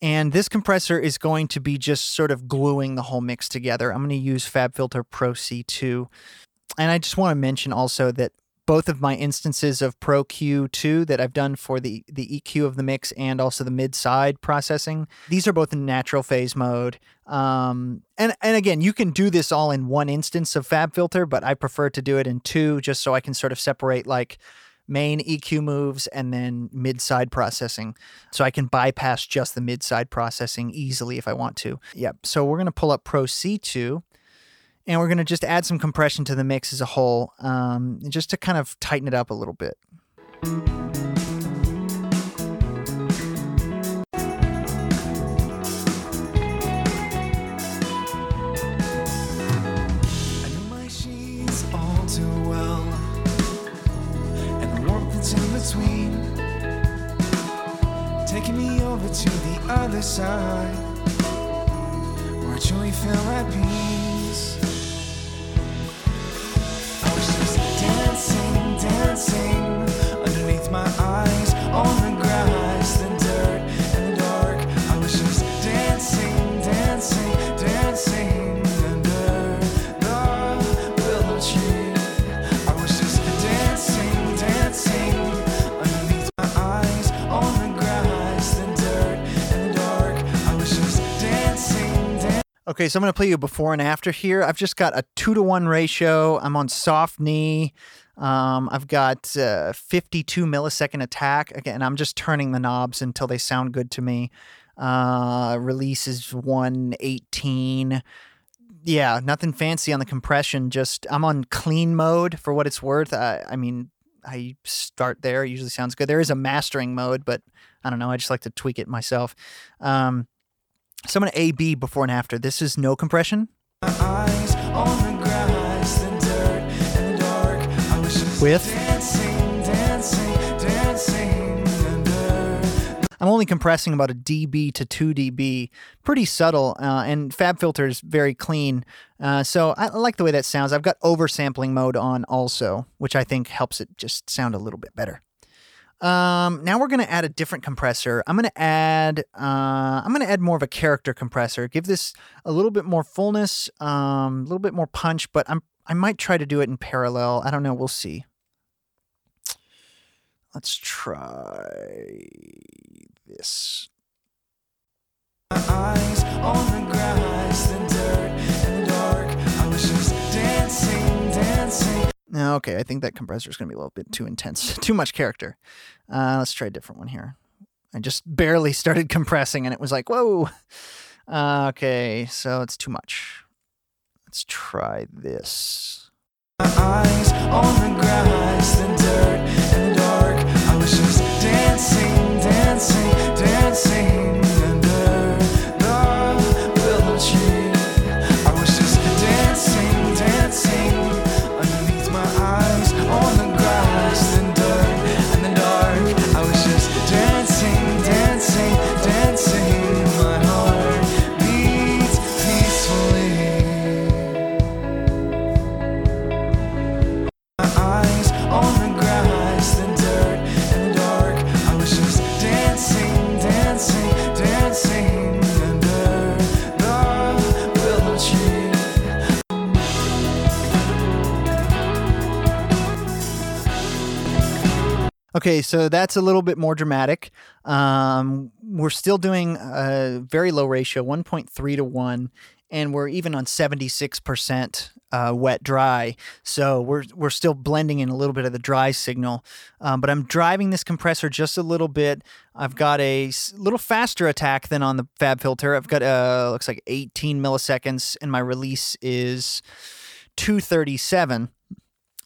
And this compressor is going to be just sort of gluing the whole mix together. I'm going to use FabFilter Pro C two. And I just want to mention also that both of my instances of Pro Q two that I've done for the, the E Q of the mix and also the mid-side processing, these are both in natural phase mode. Um, and, and again, you can do this all in one instance of FabFilter, but I prefer to do it in two just so I can sort of separate like main E Q moves and then mid-side processing. So I can bypass just the mid-side processing easily if I want to. Yep. So we're going to pull up Pro C two. And we're going to just add some compression to the mix as a whole, um, just to kind of tighten it up a little bit. I know my sheets all too well, and the warmth that's in between, taking me over to the other side, where I truly feel at peace. Dancing, dancing underneath my eyes on the grass, the dirt and the dark. I was just dancing, dancing, dancing under the willow tree. I was just dancing, dancing underneath my eyes on the grass, the dirt and the dark. I was just dancing. Dan- okay, so I'm going to play you before and after here. I've just got a two to one ratio. I'm on soft knee. Um, I've got uh, fifty-two millisecond attack. Again, I'm just turning the knobs until they sound good to me. Uh, release is one eighteen. Yeah, nothing fancy on the compression. Just I'm on clean mode for what it's worth. I, I mean, I start there. It usually sounds good. There is a mastering mode, but I don't know. I just like to tweak it myself. Um, so I'm going to A B before and after. This is no compression. My eyes. With dancing, dancing, dancing I'm only compressing about a dB to two dB, pretty subtle, uh, and FabFilter is very clean, uh, so I like the way that sounds. I've got oversampling mode on also, which I think helps it just sound a little bit better. Um, now we're going to add a different compressor. I'm going to add, uh, I'm going to add more of a character compressor, give this a little bit more fullness, um, a little bit more punch, but I'm, I might try to do it in parallel. I don't know. We'll see. Let's try this. My eyes on the grass, the dirt, and the dark. I was just dancing, dancing. Okay, I think that compressor is going to be a little bit too intense. Too much character. Uh, let's try a different one here. I just barely started compressing, and it was like, whoa. Uh, okay, so it's too much. Let's try this. My eyes on the grass, the dirt, and the dark. I was just dancing, dancing, dancing under the willow tree. I was just dancing, dancing. Okay, so that's a little bit more dramatic. Um, we're still doing a very low ratio, one point three to one, and we're even on seventy-six percent uh, wet-dry. So we're we're still blending in a little bit of the dry signal. Um, but I'm driving this compressor just a little bit. I've got a little faster attack than on the FabFilter. I've got, uh, looks like eighteen milliseconds, and my release is two thirty-seven.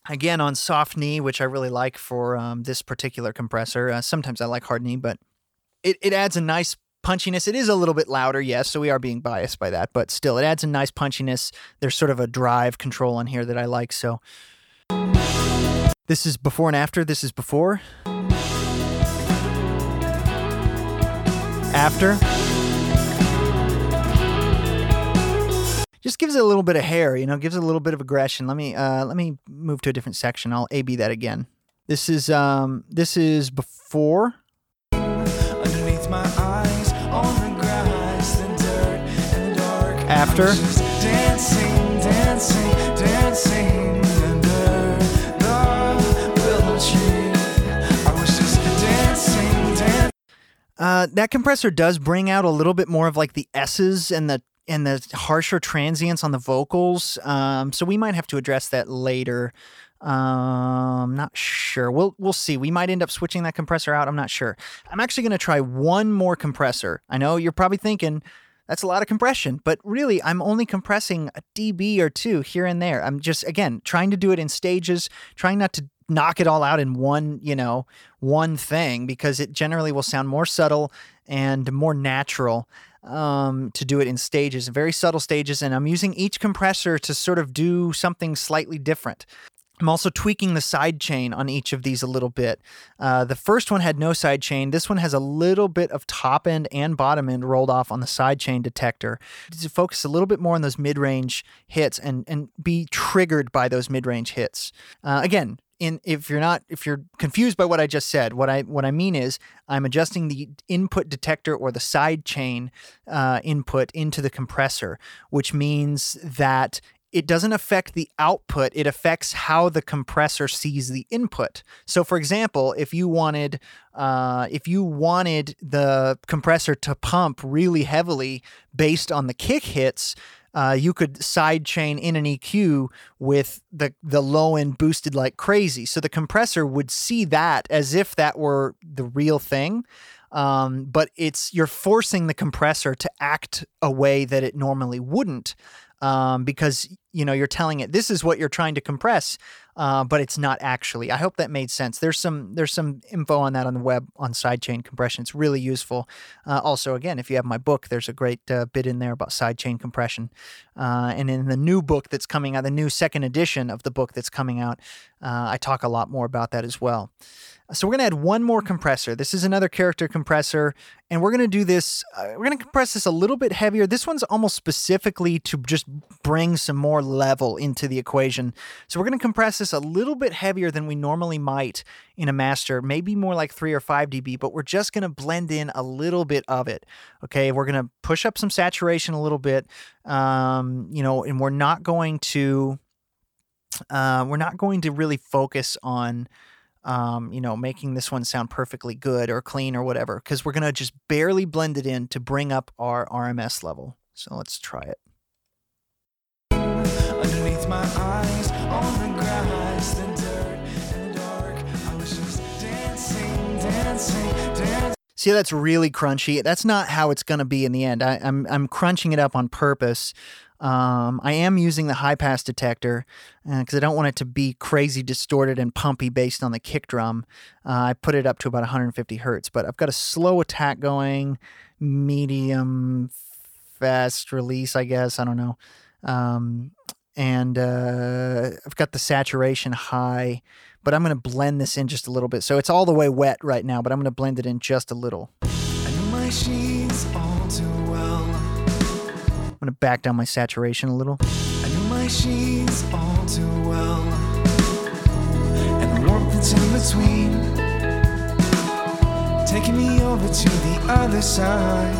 Again, on soft knee, which I really like for um, this particular compressor. Uh, sometimes I like hard knee, but it, it adds a nice punchiness. It is a little bit louder, yes, so we are being biased by that, but still, it adds a nice punchiness. There's sort of a drive control on here that I like, so. This is before and after. This is before. After. Just gives it a little bit of hair, you know, gives it a little bit of aggression. Let me uh, let me move to a different section. I'll A B that again. This is um this is before. Underneath my eyes, on the grass, the dirt, and the dark. After. Dancing, dancing, dancing under the willow tree. I was just dancing, dancing. Uh, that compressor does bring out a little bit more of like the S's and the and the harsher transients on the vocals. Um, so we might have to address that later. Um, not sure. We'll, we'll see. We might end up switching that compressor out. I'm not sure. I'm actually going to try one more compressor. I know you're probably thinking that's a lot of compression, but really I'm only compressing a dB or two here and there. I'm just, again, trying to do it in stages, trying not to knock it all out in one, you know, one thing, because it generally will sound more subtle and more natural. Um, to do it in stages, very subtle stages, and I'm using each compressor to sort of do something slightly different. I'm also tweaking the side chain on each of these a little bit. Uh, the first one had no side chain. This one has a little bit of top end and bottom end rolled off on the side chain detector to focus a little bit more on those mid-range hits and, and be triggered by those mid-range hits. Uh, again, In, if you're not, if you're confused by what I just said, what I what I mean is I'm adjusting the input detector or the side chain uh, input into the compressor, which means that it doesn't affect the output. It affects how the compressor sees the input. So, for example, if you wanted, uh, if you wanted the compressor to pump really heavily based on the kick hits. Uh, you could sidechain in an E Q with the, the low end boosted like crazy. So the compressor would see that as if that were the real thing. Um, but it's you're forcing the compressor to act a way that it normally wouldn't um, because you know, you're telling it this is what you're trying to compress, uh, but it's not actually. I hope that made sense. There's some there's some info on that on the web on sidechain compression. It's really useful. Uh, also, again, if you have my book, there's a great uh, bit in there about sidechain compression. Uh, and in the new book that's coming out, the new second edition of the book that's coming out, uh, I talk a lot more about that as well. So we're going to add one more compressor. This is another character compressor, and we're going to do this, uh, we're going to compress this a little bit heavier. This one's almost specifically to just bring some more level into the equation. So we're going to compress this a little bit heavier than we normally might in a master, maybe more like three or five decibels, but we're just going to blend in a little bit of it, okay? We're going to push up some saturation a little bit, um, you know, and we're not going to, uh, we're not going to really focus on, Um, you know, making this one sound perfectly good or clean or whatever, because we're going to just barely blend it in to bring up our R M S level. So let's try it. Underneath my eyes, on the grass, the dirt, and the dark, I was just dancing, dancing, dancing. See, that's really crunchy. That's not how it's going to be in the end. I, I'm I'm crunching it up on purpose. Um, I am using the high pass detector because uh, I don't want it to be crazy distorted and pumpy based on the kick drum. Uh, I put it up to about one hundred fifty hertz, but I've got a slow attack going, medium, fast release, I guess. I don't know. Um, and uh, I've got the saturation high, but I'm going to blend this in just a little bit. So it's all the way wet right now, but I'm going to blend it in just a little. I know my sheets all too well. I'm going to back down my saturation a little. I know my sheets all too well, and the warmth that's in between, taking me over to the other side,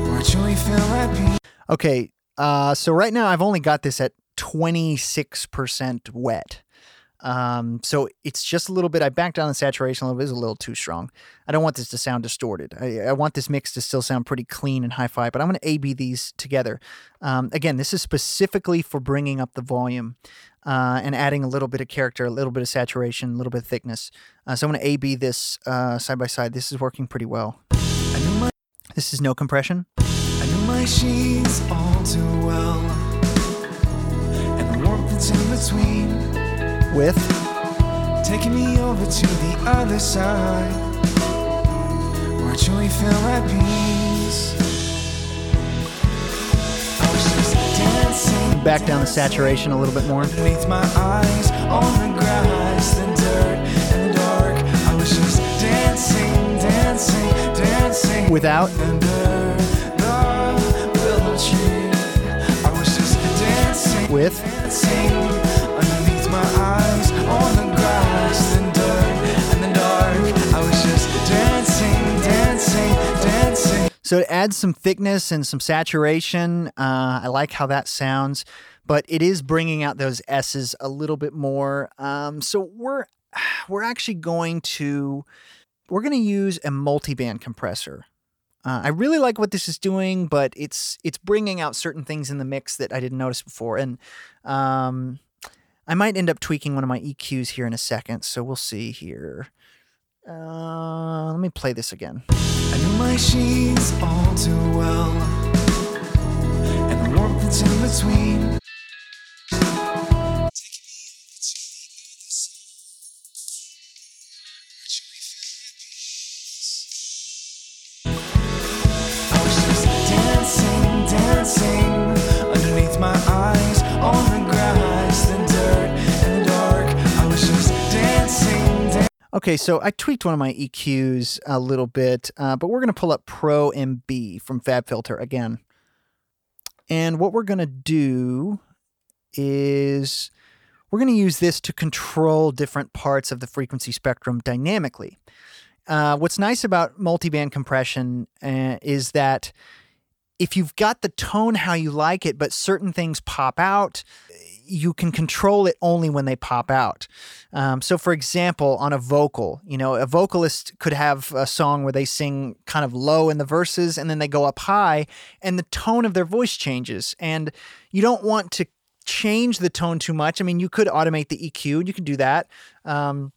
where I truly feel at peace. Okay, uh, so right now I've only got this at twenty-six percent wet. Um, so it's just a little bit, I backed down the saturation a little bit, it's a little too strong. I don't want this to sound distorted. I, I want this mix to still sound pretty clean and hi-fi, but I'm going to A B these together. Um, again, this is specifically for bringing up the volume, uh, and adding a little bit of character, a little bit of saturation, a little bit of thickness. Uh, so I'm going to A B this, uh, side by side. This is working pretty well. I know my- this is no compression. I know my sheets all too well, and the warmth that's in between, with taking me over to the other side, where I truly feel at peace. I was just dancing, back down the saturation a little bit more. Beneath my eyes, on the grass, the dirt, and the dark, I was just dancing, dancing, dancing. Without under the willow tree, I was just dancing, with dancing. My eyes on the grass and dirt and the dark, I was just dancing, dancing, dancing. So it adds some thickness and some saturation. Uh, I like how that sounds, but it is bringing out those S's a little bit more. Um, so we're we're actually going to we're going to use a multiband compressor. Uh, I really like what this is doing, but it's it's bringing out certain things in the mix that I didn't notice before, and um. I might end up tweaking one of my E Qs here in a second, so we'll see here. Uh, let me play this again. I know my sheets all too well, and the warmth that's in between. I was just dancing, dancing underneath my eyes on the grass. The Okay, so I tweaked one of my E Qs a little bit, uh, but we're going to pull up Pro M B from FabFilter again. And what we're going to do is we're going to use this to control different parts of the frequency spectrum dynamically. Uh, what's nice about multiband compression uh, is that if you've got the tone how you like it, but certain things pop out, you can control it only when they pop out. Um, so for example, on a vocal, you know, a vocalist could have a song where they sing kind of low in the verses and then they go up high and the tone of their voice changes. And you don't want to change the tone too much. I mean, you could automate the E Q and you can do that. Um,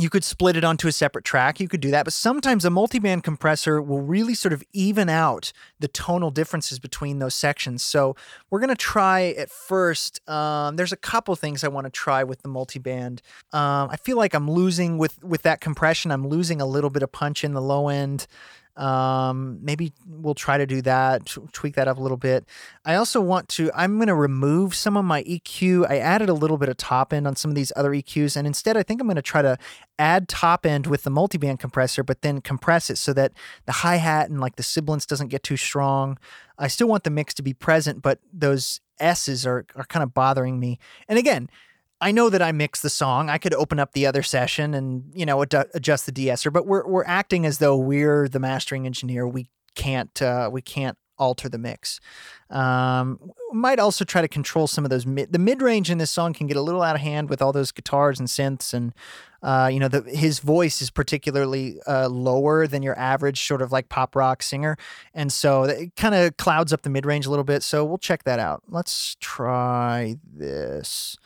You could split it onto a separate track. You could do that. But sometimes a multiband compressor will really sort of even out the tonal differences between those sections. So we're going to try at first. Um, there's a couple things I want to try with the multiband. Um, I feel like I'm losing with, with that compression. I'm losing a little bit of punch in the low end. Um, maybe we'll try to do that, t- tweak that up a little bit. I also want to, I'm going to remove some of my E Q. I added a little bit of top end on some of these other E Qs. And instead, I think I'm going to try to add top end with the multiband compressor, but then compress it so that the hi-hat and like the sibilance doesn't get too strong. I still want the mix to be present, but those S's are, are kind of bothering me. And again, I know that I mixed the song. I could open up the other session and, you know, ad- adjust the de-esser, but we're we're acting as though we're the mastering engineer. We can't uh, we can't alter the mix. Um, might also try to control some of those mid the mid range in this song can get a little out of hand with all those guitars and synths, and uh, you know, the, his voice is particularly uh, lower than your average sort of like pop rock singer, and so it kind of clouds up the mid range a little bit. So we'll check that out. Let's try this.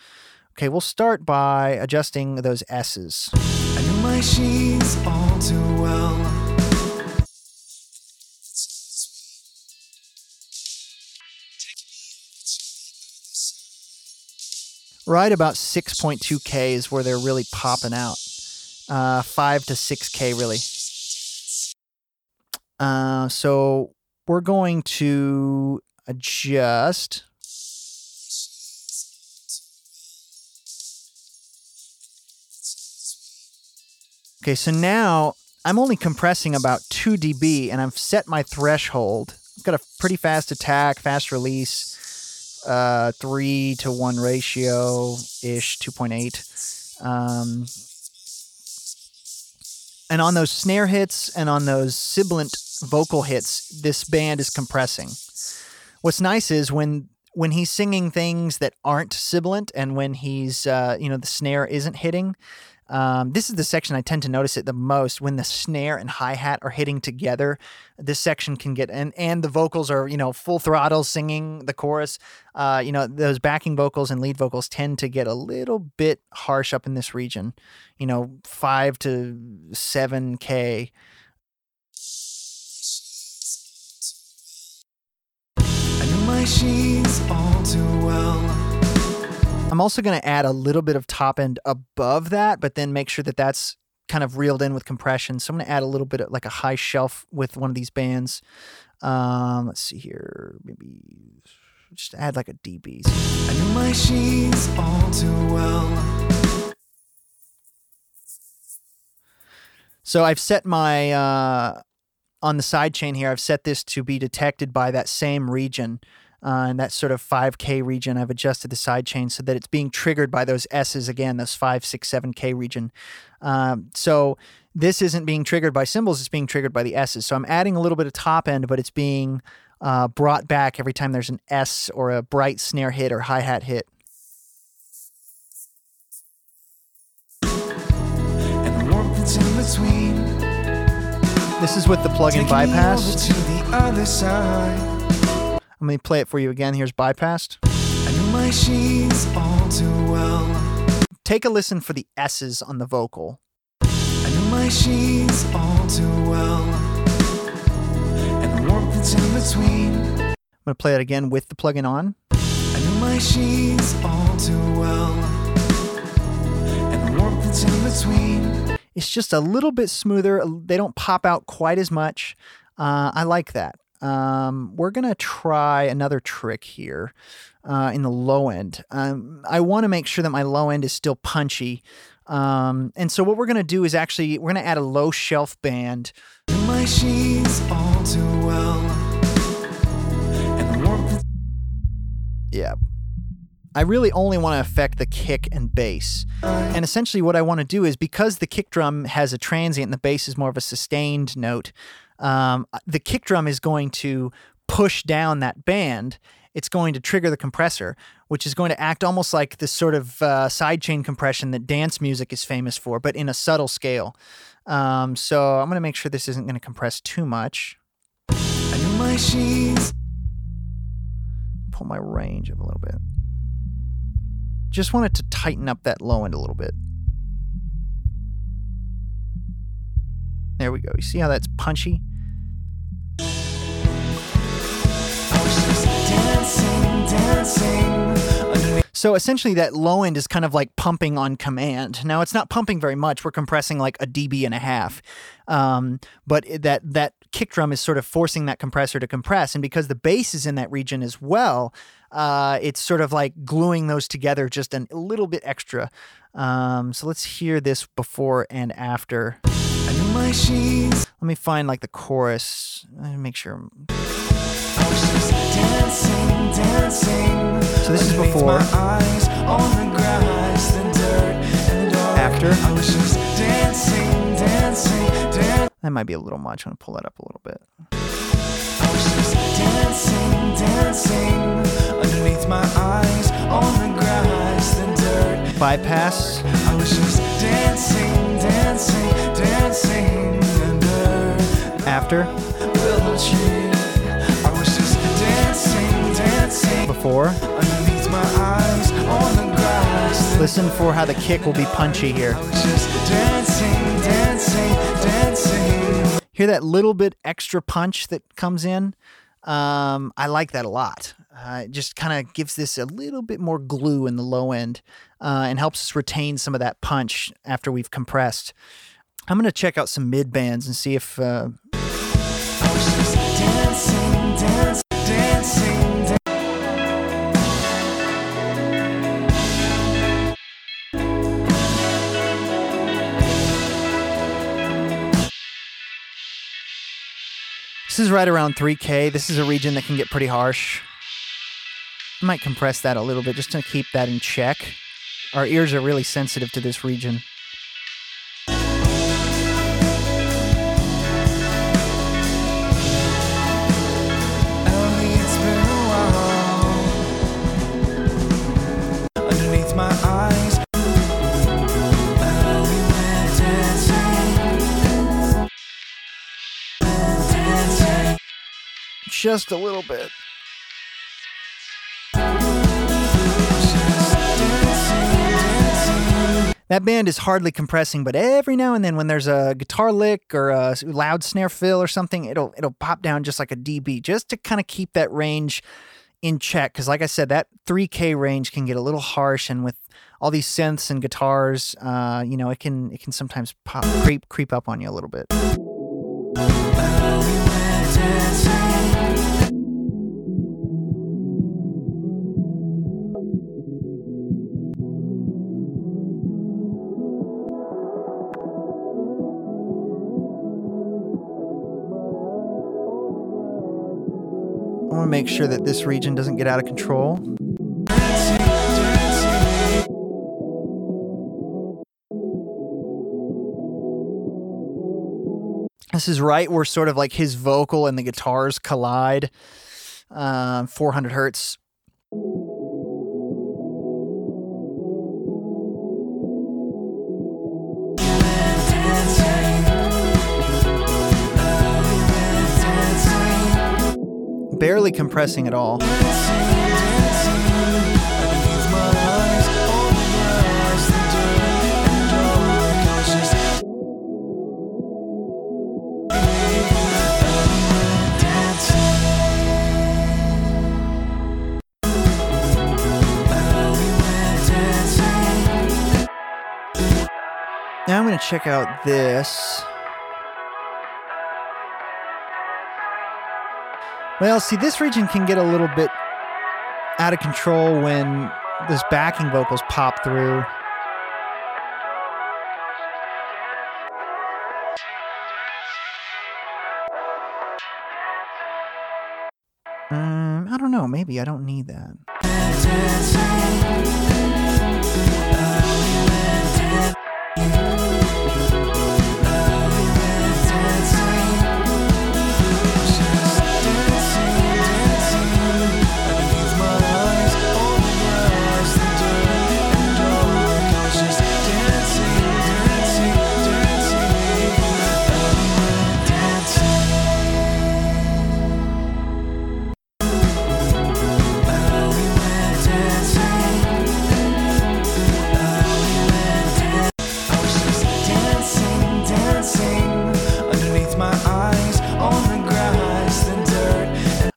Okay, we'll start by adjusting those S's. I know my she's all too well. Right about six point two K is where they're really popping out. Uh, five to six K really. Uh, so we're going to adjust... Okay, so now I'm only compressing about two decibels, and I've set my threshold. I've got a pretty fast attack, fast release, uh, three to one ratio-ish, two point eight. Um, and on those snare hits and on those sibilant vocal hits, this band is compressing. What's nice is when... when he's singing things that aren't sibilant, and when he's, uh, you know, the snare isn't hitting, um, this is the section I tend to notice it the most. When the snare and hi-hat are hitting together, this section can get, and, and the vocals are, you know, full throttle singing the chorus. Uh, you know, those backing vocals and lead vocals tend to get a little bit harsh up in this region, you know, five to seven K. She's all too well. I'm also going to add a little bit of top end above that, but then make sure that that's kind of reeled in with compression. So I'm going to add a little bit of like a high shelf with one of these bands. Um, let's see here. Maybe just add like a dB. I know my she's all too well. So I've set my, uh, on the side chain here, I've set this to be detected by that same region. Uh, and that sort of five K region, I've adjusted the sidechain so that it's being triggered by those S's again, those five, six, seven K region. Um, so this isn't being triggered by cymbals, it's being triggered by the S's. So I'm adding a little bit of top end, but it's being uh, brought back every time there's an S or a bright snare hit or hi-hat hit. And the warmth that's in between. This is with the plug-in bypass. To the other side. Let me play it for you again. Here's bypassed. All too well. Take a listen for the S's on the vocal. My all too well. And warmth that's in between. I'm gonna play it again with the plugin on. My all too well. And warmth that's in between. It's just a little bit smoother. They don't pop out quite as much. Uh, I like that. Um, we're going to try another trick here, uh, in the low end. Um, I want to make sure that my low end is still punchy. Um, and so what we're going to do is actually, we're going to add a low shelf band. My she's all too well. And warmth. Yeah. I really only want to affect the kick and bass. And essentially what I want to do is, because the kick drum has a transient and the bass is more of a sustained note, Um, the kick drum is going to push down that band. It's going to trigger the compressor, which is going to act almost like this sort of uh, sidechain compression that dance music is famous for, but in a subtle scale. Um, so I'm going to make sure this isn't going to compress too much. My Pull my range up a little bit. Just want it to tighten up that low end a little bit. There we go. You see how that's punchy? So essentially that low end is kind of like pumping on command. Now it's not pumping very much. We're compressing like a dB and a half. Um, but that that kick drum is sort of forcing that compressor to compress. And because the bass is in that region as well, uh, it's sort of like gluing those together just an, a little bit extra. Um, so let's hear this before and after. Let me find like the chorus. Let me make sure. So this is before, after. That might be a little much. I'm going to pull that up a little bit. Bypass. After. Before. Listen for how the kick will be punchy here. Hear that little bit extra punch that comes in? Um, I like that a lot. Uh, it just kind of gives this a little bit more glue in the low end uh, and helps us retain some of that punch after we've compressed. I'm going to check out some mid bands and see if... Uh, This is right around three K. This is a region that can get pretty harsh. I might compress that a little bit just to keep that in check. Our ears are really sensitive to this region. Just a little bit. That band is hardly compressing, but every now and then when there's a guitar lick or a loud snare fill or something, it'll it'll pop down just like a dB just to kind of keep that range in check. Because like I said, that three K range can get a little harsh, and with all these synths and guitars, uh, you know, it can it can sometimes pop creep creep up on you a little bit. I want to make sure that this region doesn't get out of control. This is right where sort of like his vocal and the guitars collide. Uh, four hundred hertz. Barely compressing at all. Now I'm going to check out this. Well, see, this region can get a little bit out of control when those backing vocals pop through. Um, I don't know. Maybe I don't need that.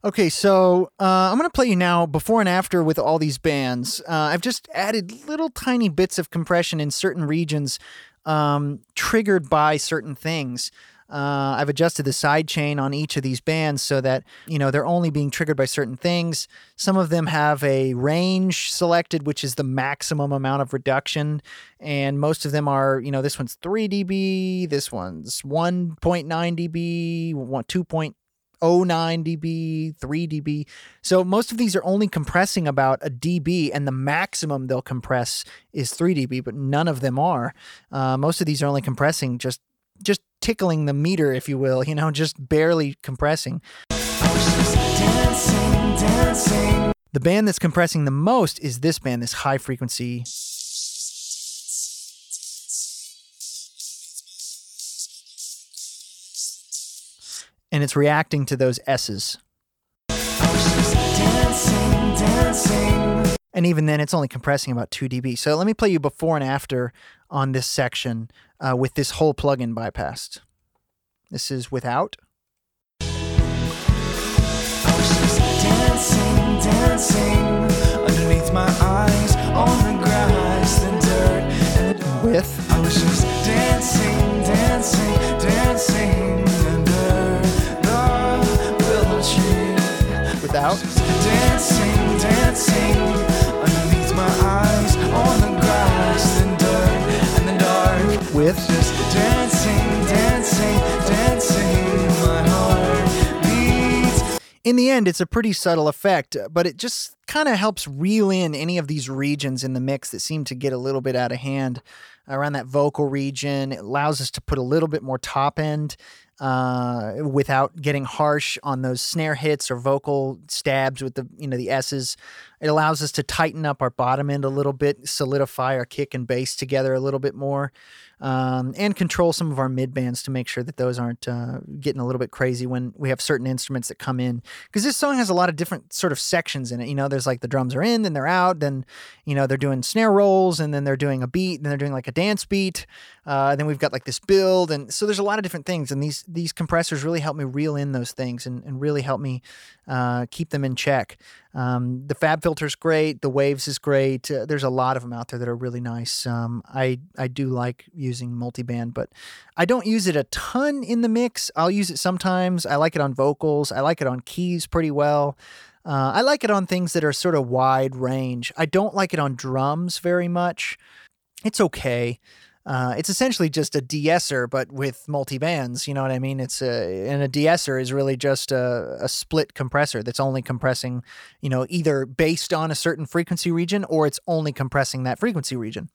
Okay, so uh, I'm going to play you now before and after with all these bands. Uh, I've just added little tiny bits of compression in certain regions um, triggered by certain things. Uh, I've adjusted the sidechain on each of these bands so that, you know, they're only being triggered by certain things. Some of them have a range selected, which is the maximum amount of reduction. And most of them are, you know, this one's three decibels, this one's one point nine decibels, two point oh nine decibels, three decibels. So most of these are only compressing about a dB, and the maximum they'll compress is three decibels, but none of them are. Uh, most of these are only compressing just just tickling the meter, if you will, you know, just barely compressing. Dancing, dancing. The band that's compressing the most is this band, this high frequency. And it's reacting to those S's. Dancing, dancing. And even then, it's only compressing about two decibels. So let me play you before and after on this section uh, with this whole plugin bypassed. This is without. Dancing, dancing. Underneath my eyes, on the grass, the dirt, and the dark. With. I was just dancing, dancing, dancing. Without. Dancing, dancing, underneath my eyes, on the grass, the dirt, and the dark. With. Just dancing, dancing, dancing, my heart beats. In the end, it's a pretty subtle effect, but it just kind of helps reel in any of these regions in the mix that seem to get a little bit out of hand around that vocal region. It allows us to put a little bit more top end uh without getting harsh on those snare hits or vocal stabs with the, you know, the S's. It allows us to tighten up our bottom end a little bit, solidify our kick and bass together a little bit more, um, and control some of our mid bands to make sure that those aren't uh, getting a little bit crazy when we have certain instruments that come in. Because this song has a lot of different sort of sections in it. You know, there's like the drums are in, then they're out, then, you know, they're doing snare rolls, and then they're doing a beat, and then they're doing like a dance beat. Uh, and then we've got like this build. And so there's a lot of different things. And these these compressors really help me reel in those things and, and really help me uh, keep them in check. Um, the FabFilter's great. The Waves is great. Uh, there's a lot of them out there that are really nice. Um, I, I do like using multiband, but I don't use it a ton in the mix. I'll use it sometimes. I like it on vocals. I like it on keys pretty well. Uh, I like it on things that are sort of wide range. I don't like it on drums very much. It's okay. Uh, it's essentially just a de-esser, but with multi-bands, you know what I mean? It's a, and a de-esser is really just a, a split compressor that's only compressing, you know, either based on a certain frequency region, or it's only compressing that frequency region.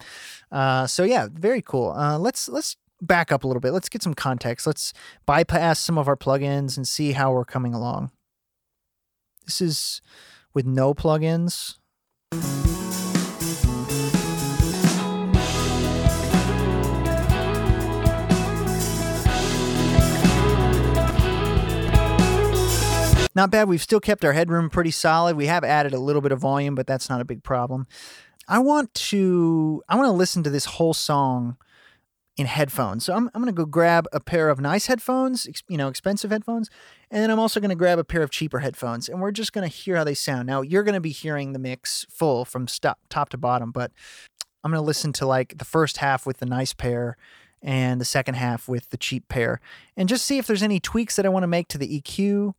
Uh, so yeah, very cool. Uh, let's, let's back up a little bit. Let's get some context. Let's bypass some of our plugins and see how we're coming along. This is with no plugins. Not bad. We've still kept our headroom pretty solid. We have added a little bit of volume, but that's not a big problem. I want to I want to listen to this whole song in headphones. So I'm I'm going to go grab a pair of nice headphones, ex, you know, expensive headphones, and then I'm also going to grab a pair of cheaper headphones, and we're just going to hear how they sound. Now, you're going to be hearing the mix full from stop, top to bottom, but I'm going to listen to like the first half with the nice pair and the second half with the cheap pair, and just see if there's any tweaks that I want to make to the E Q.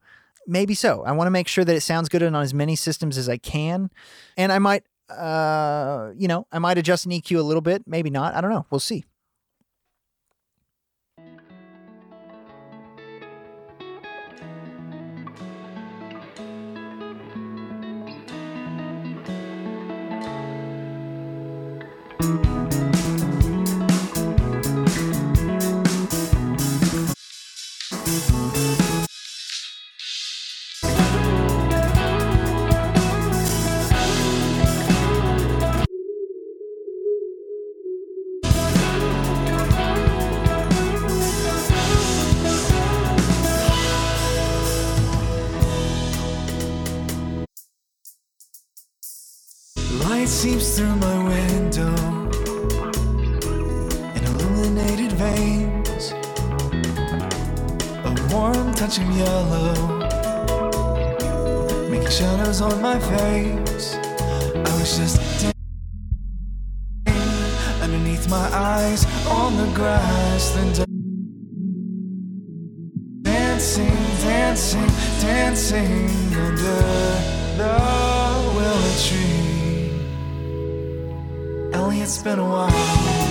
Maybe so. I want to make sure that it sounds good on as many systems as I can. And I might, uh, you know, I might adjust an E Q a little bit. Maybe not. I don't know. We'll see. Seeps through my window in illuminated veins, a warm touch of yellow shadows on my face. I was just underneath my eyes on the grass, then dancing, dancing, dancing under the willow tree. Ellie, it's been a while.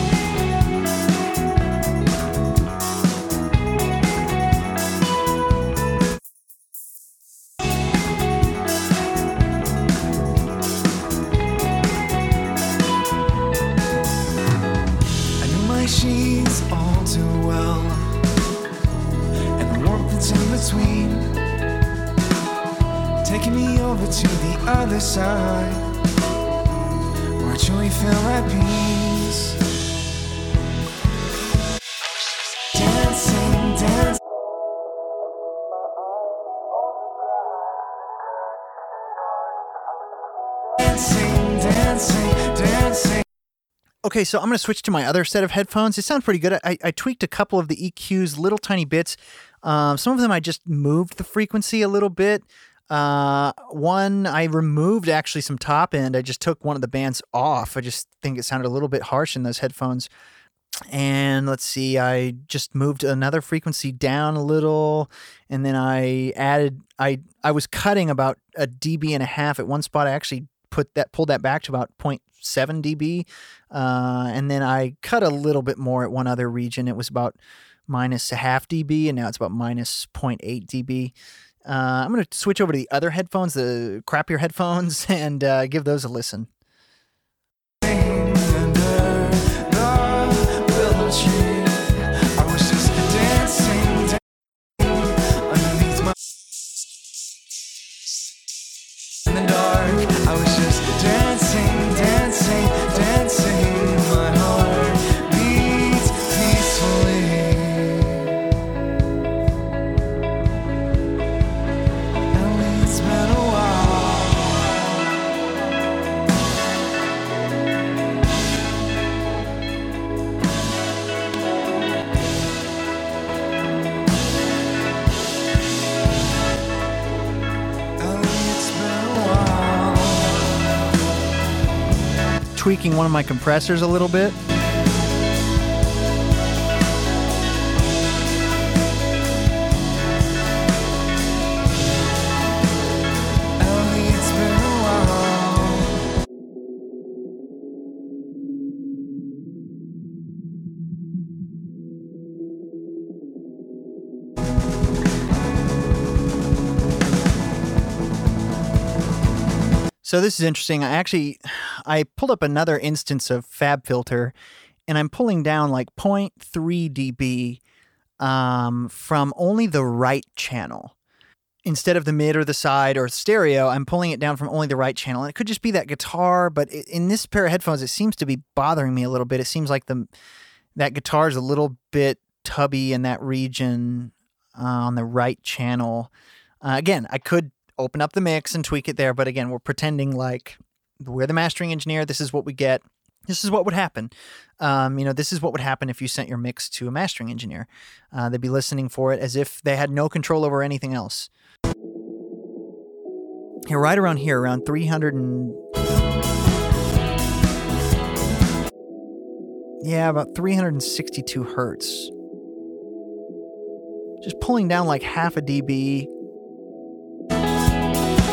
Other side, where I truly feel at peace. Dancing, dancing. Dancing, dancing, dancing. Okay, so I'm going to switch to my other set of headphones. They sound pretty good. I, I tweaked a couple of the E Qs, little tiny bits. Um, some of them I just moved the frequency a little bit. Uh, one, I removed actually some top end. I just took one of the bands off. I just think it sounded a little bit harsh in those headphones. And let's see, I just moved another frequency down a little. And then I added, I, I was cutting about a dB and a half at one spot. I actually put that, pulled that back to about zero point seven dB. Uh, and then I cut a little bit more at one other region. It was about minus a half dB. And now it's about minus zero point eight dB. Uh, I'm going to switch over to the other headphones, the crappier headphones, and uh, give those a listen. Tweaking one of my compressors a little bit. So this is interesting. I actually, I pulled up another instance of FabFilter, and I'm pulling down like zero point three dB um, from only the right channel. Instead of the mid or the side or stereo, I'm pulling it down from only the right channel. And it could just be that guitar, but it, in this pair of headphones, it seems to be bothering me a little bit. It seems like the that guitar is a little bit tubby in that region uh, on the right channel. Uh, again, I could open up the mix and tweak it there. But again, we're pretending like we're the mastering engineer. This is what we get. This is what would happen. Um, you know, this is what would happen if you sent your mix to a mastering engineer. Uh, they'd be listening for it as if they had no control over anything else. You're right around here, around three hundred and... Yeah, about three hundred sixty-two hertz. Just pulling down like half a dB.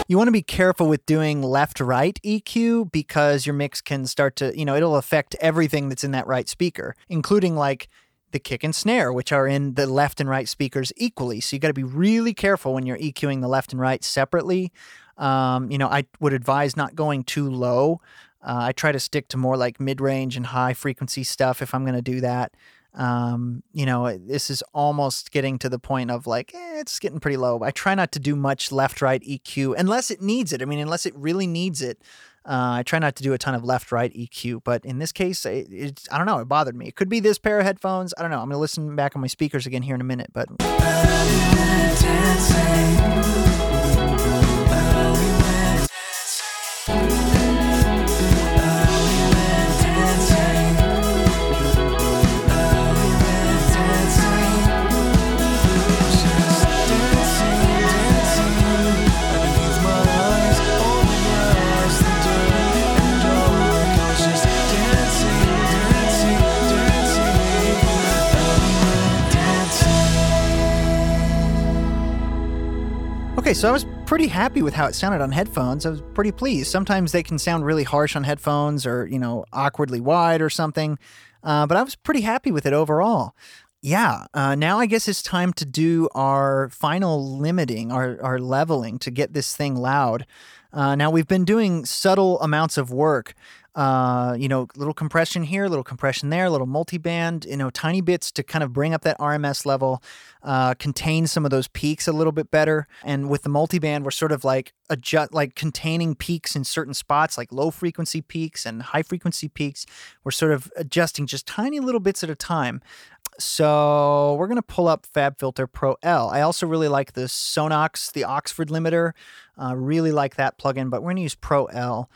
You want to be careful with doing left-right E Q because your mix can start to, you know, it'll affect everything that's in that right speaker, including like the kick and snare, which are in the left and right speakers equally. So you got to be really careful when you're EQing the left and right separately. Um, you know, I would advise not going too low. Uh, I try to stick to more like mid-range and high-frequency stuff if I'm going to do that. Um, you know, this is almost getting to the point of like, eh, it's getting pretty low. I try not to do much left-right E Q unless it needs it. I mean, unless it really needs it, uh, I try not to do a ton of left-right E Q, but in this case, it, it's, I don't know, it bothered me. It could be this pair of headphones. I don't know. I'm going to listen back on my speakers again here in a minute, but... Okay, so I was pretty happy with how it sounded on headphones. I was pretty pleased. Sometimes they can sound really harsh on headphones or, you know, awkwardly wide or something. Uh, but I was pretty happy with it overall. Yeah, uh, now I guess it's time to do our final limiting, our, our leveling to get this thing loud. Uh, now, we've been doing subtle amounts of work. Uh, you know, little compression here, little compression there, little multiband, you know, tiny bits to kind of bring up that R M S level, uh, contain some of those peaks a little bit better. And with the multiband, we're sort of like adjust, like containing peaks in certain spots, like low frequency peaks and high frequency peaks. We're sort of adjusting just tiny little bits at a time. So we're going to pull up FabFilter Pro-L. I also really like the Sonox, the Oxford limiter. Uh, really like that plugin, but we're going to use Pro-L.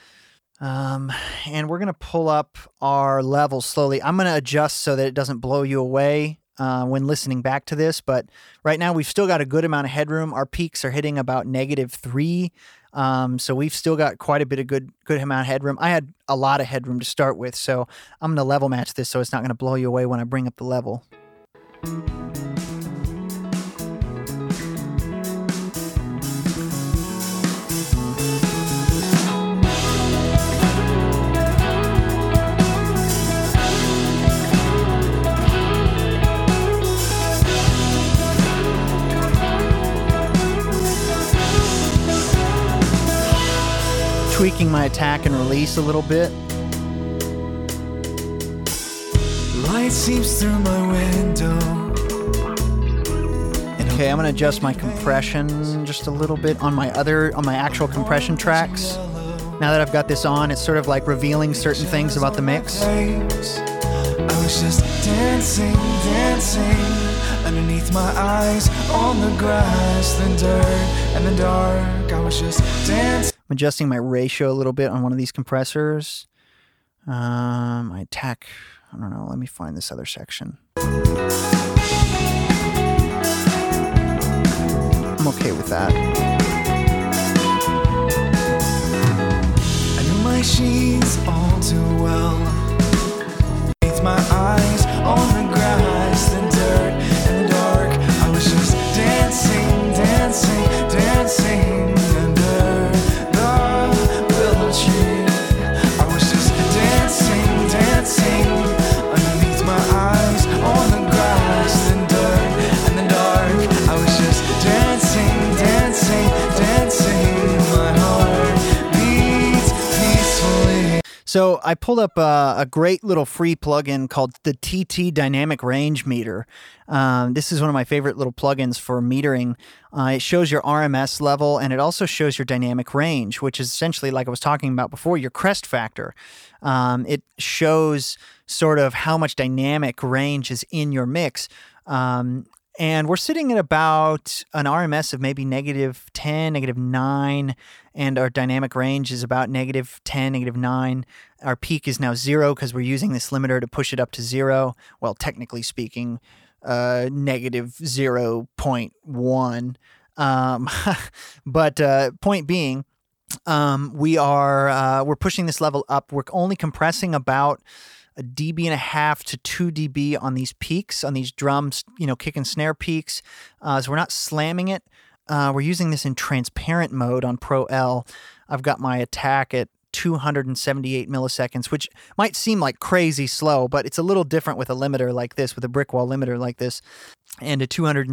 Um, and we're going to pull up our levels slowly. I'm going to adjust so that it doesn't blow you away uh, when listening back to this. But right now we've still got a good amount of headroom. Our peaks are hitting about negative three. Um, so we've still got quite a bit of good, good amount of headroom. I had a lot of headroom to start with. So I'm going to level match this so it's not going to blow you away when I bring up the level. Tweaking my attack and release a little bit. Light seeps through my window. Okay, I'm gonna adjust my compression just a little bit on my other, on my actual compression tracks. Now that I've got this on, it's sort of like revealing certain things about the mix. I was just dancing, dancing underneath my eyes on the grass, the dirt, and the dark. I was just dancing. I'm adjusting my ratio a little bit on one of these compressors. Um, my attack, I don't know, let me find this other section. I'm okay with that. I know my sheets all too well. With my eyes on the grass, the dirt, and the dark. I was just dancing, dancing, dancing. So I pulled up uh, a great little free plugin called the T T Dynamic Range Meter. Um, this is one of my favorite little plugins for metering. Uh, it shows your R M S level, and it also shows your dynamic range, which is essentially, like I was talking about before, your crest factor. Um, it shows sort of how much dynamic range is in your mix. Um, and we're sitting at about an R M S of maybe negative ten, negative nine. And our dynamic range is about negative ten, negative nine. Our peak is now zero because we're using this limiter to push it up to zero. Well, technically speaking, uh, negative zero point one. Um, but uh, point being, um, we are uh, we're pushing this level up. We're only compressing about a dB and a half to two dB on these peaks, on these drums, you know, kick and snare peaks. Uh, so we're not slamming it. Uh, we're using this in transparent mode on Pro-L. I've got my attack at two hundred seventy-eight milliseconds, which might seem like crazy slow, but it's a little different with a limiter like this, with a brick wall limiter like this, and a two hundred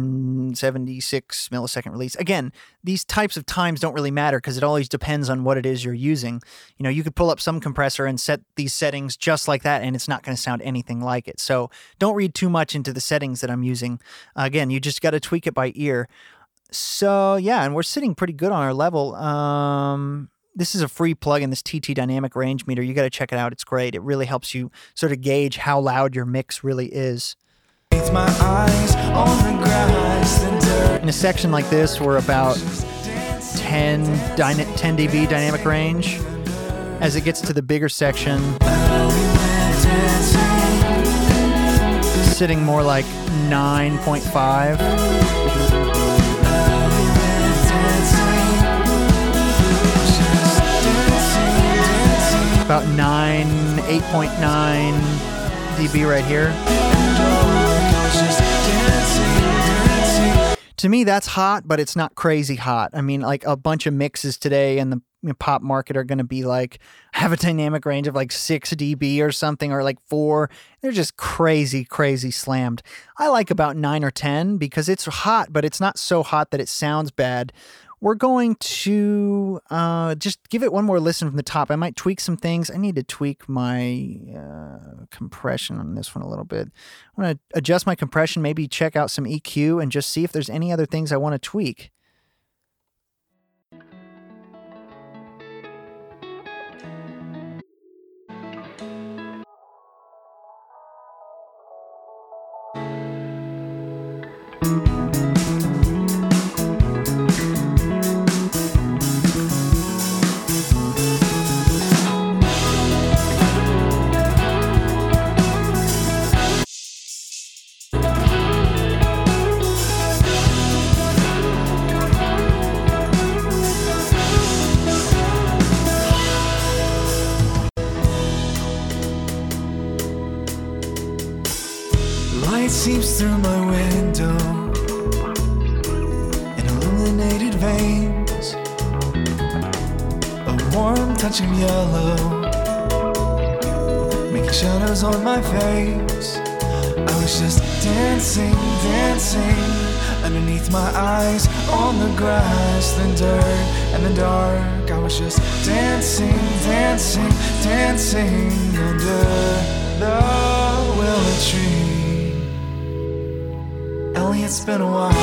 seventy-six millisecond release. Again, these types of times don't really matter because it always depends on what it is you're using. You know, you could pull up some compressor and set these settings just like that, and it's not going to sound anything like it. So don't read too much into the settings that I'm using. Uh, again, you just got to tweak it by ear. So, yeah, and we're sitting pretty good on our level. Um, this is a free plugin, this T T Dynamic Range Meter. You got to check it out. It's great. It really helps you sort of gauge how loud your mix really is. It's my eyes on the grass and dirt. In a section like this, we're about ten, dyna- ten dB dynamic range. As it gets to the bigger section, sitting more like nine point five. About nine, eight point nine dB right here. to me, that's hot, but it's not crazy hot. I mean, like a bunch of mixes today in the pop market are going to be like, have a dynamic range of like six decibels or something, or like four. They're just crazy, crazy slammed. I like about nine or ten because it's hot, but it's not so hot that it sounds bad. We're going to uh, just give it one more listen from the top. I might tweak some things. I need to tweak my uh, compression on this one a little bit. I'm going to adjust my compression, maybe check out some E Q, and just see if there's any other things I want to tweak. Seeps through my window in illuminated veins, a warm touch of yellow making shadows on my face. I was just dancing, dancing underneath my eyes, on the grass, the dirt and the dark. I was just dancing, dancing, dancing under the willow tree. It's been a while. I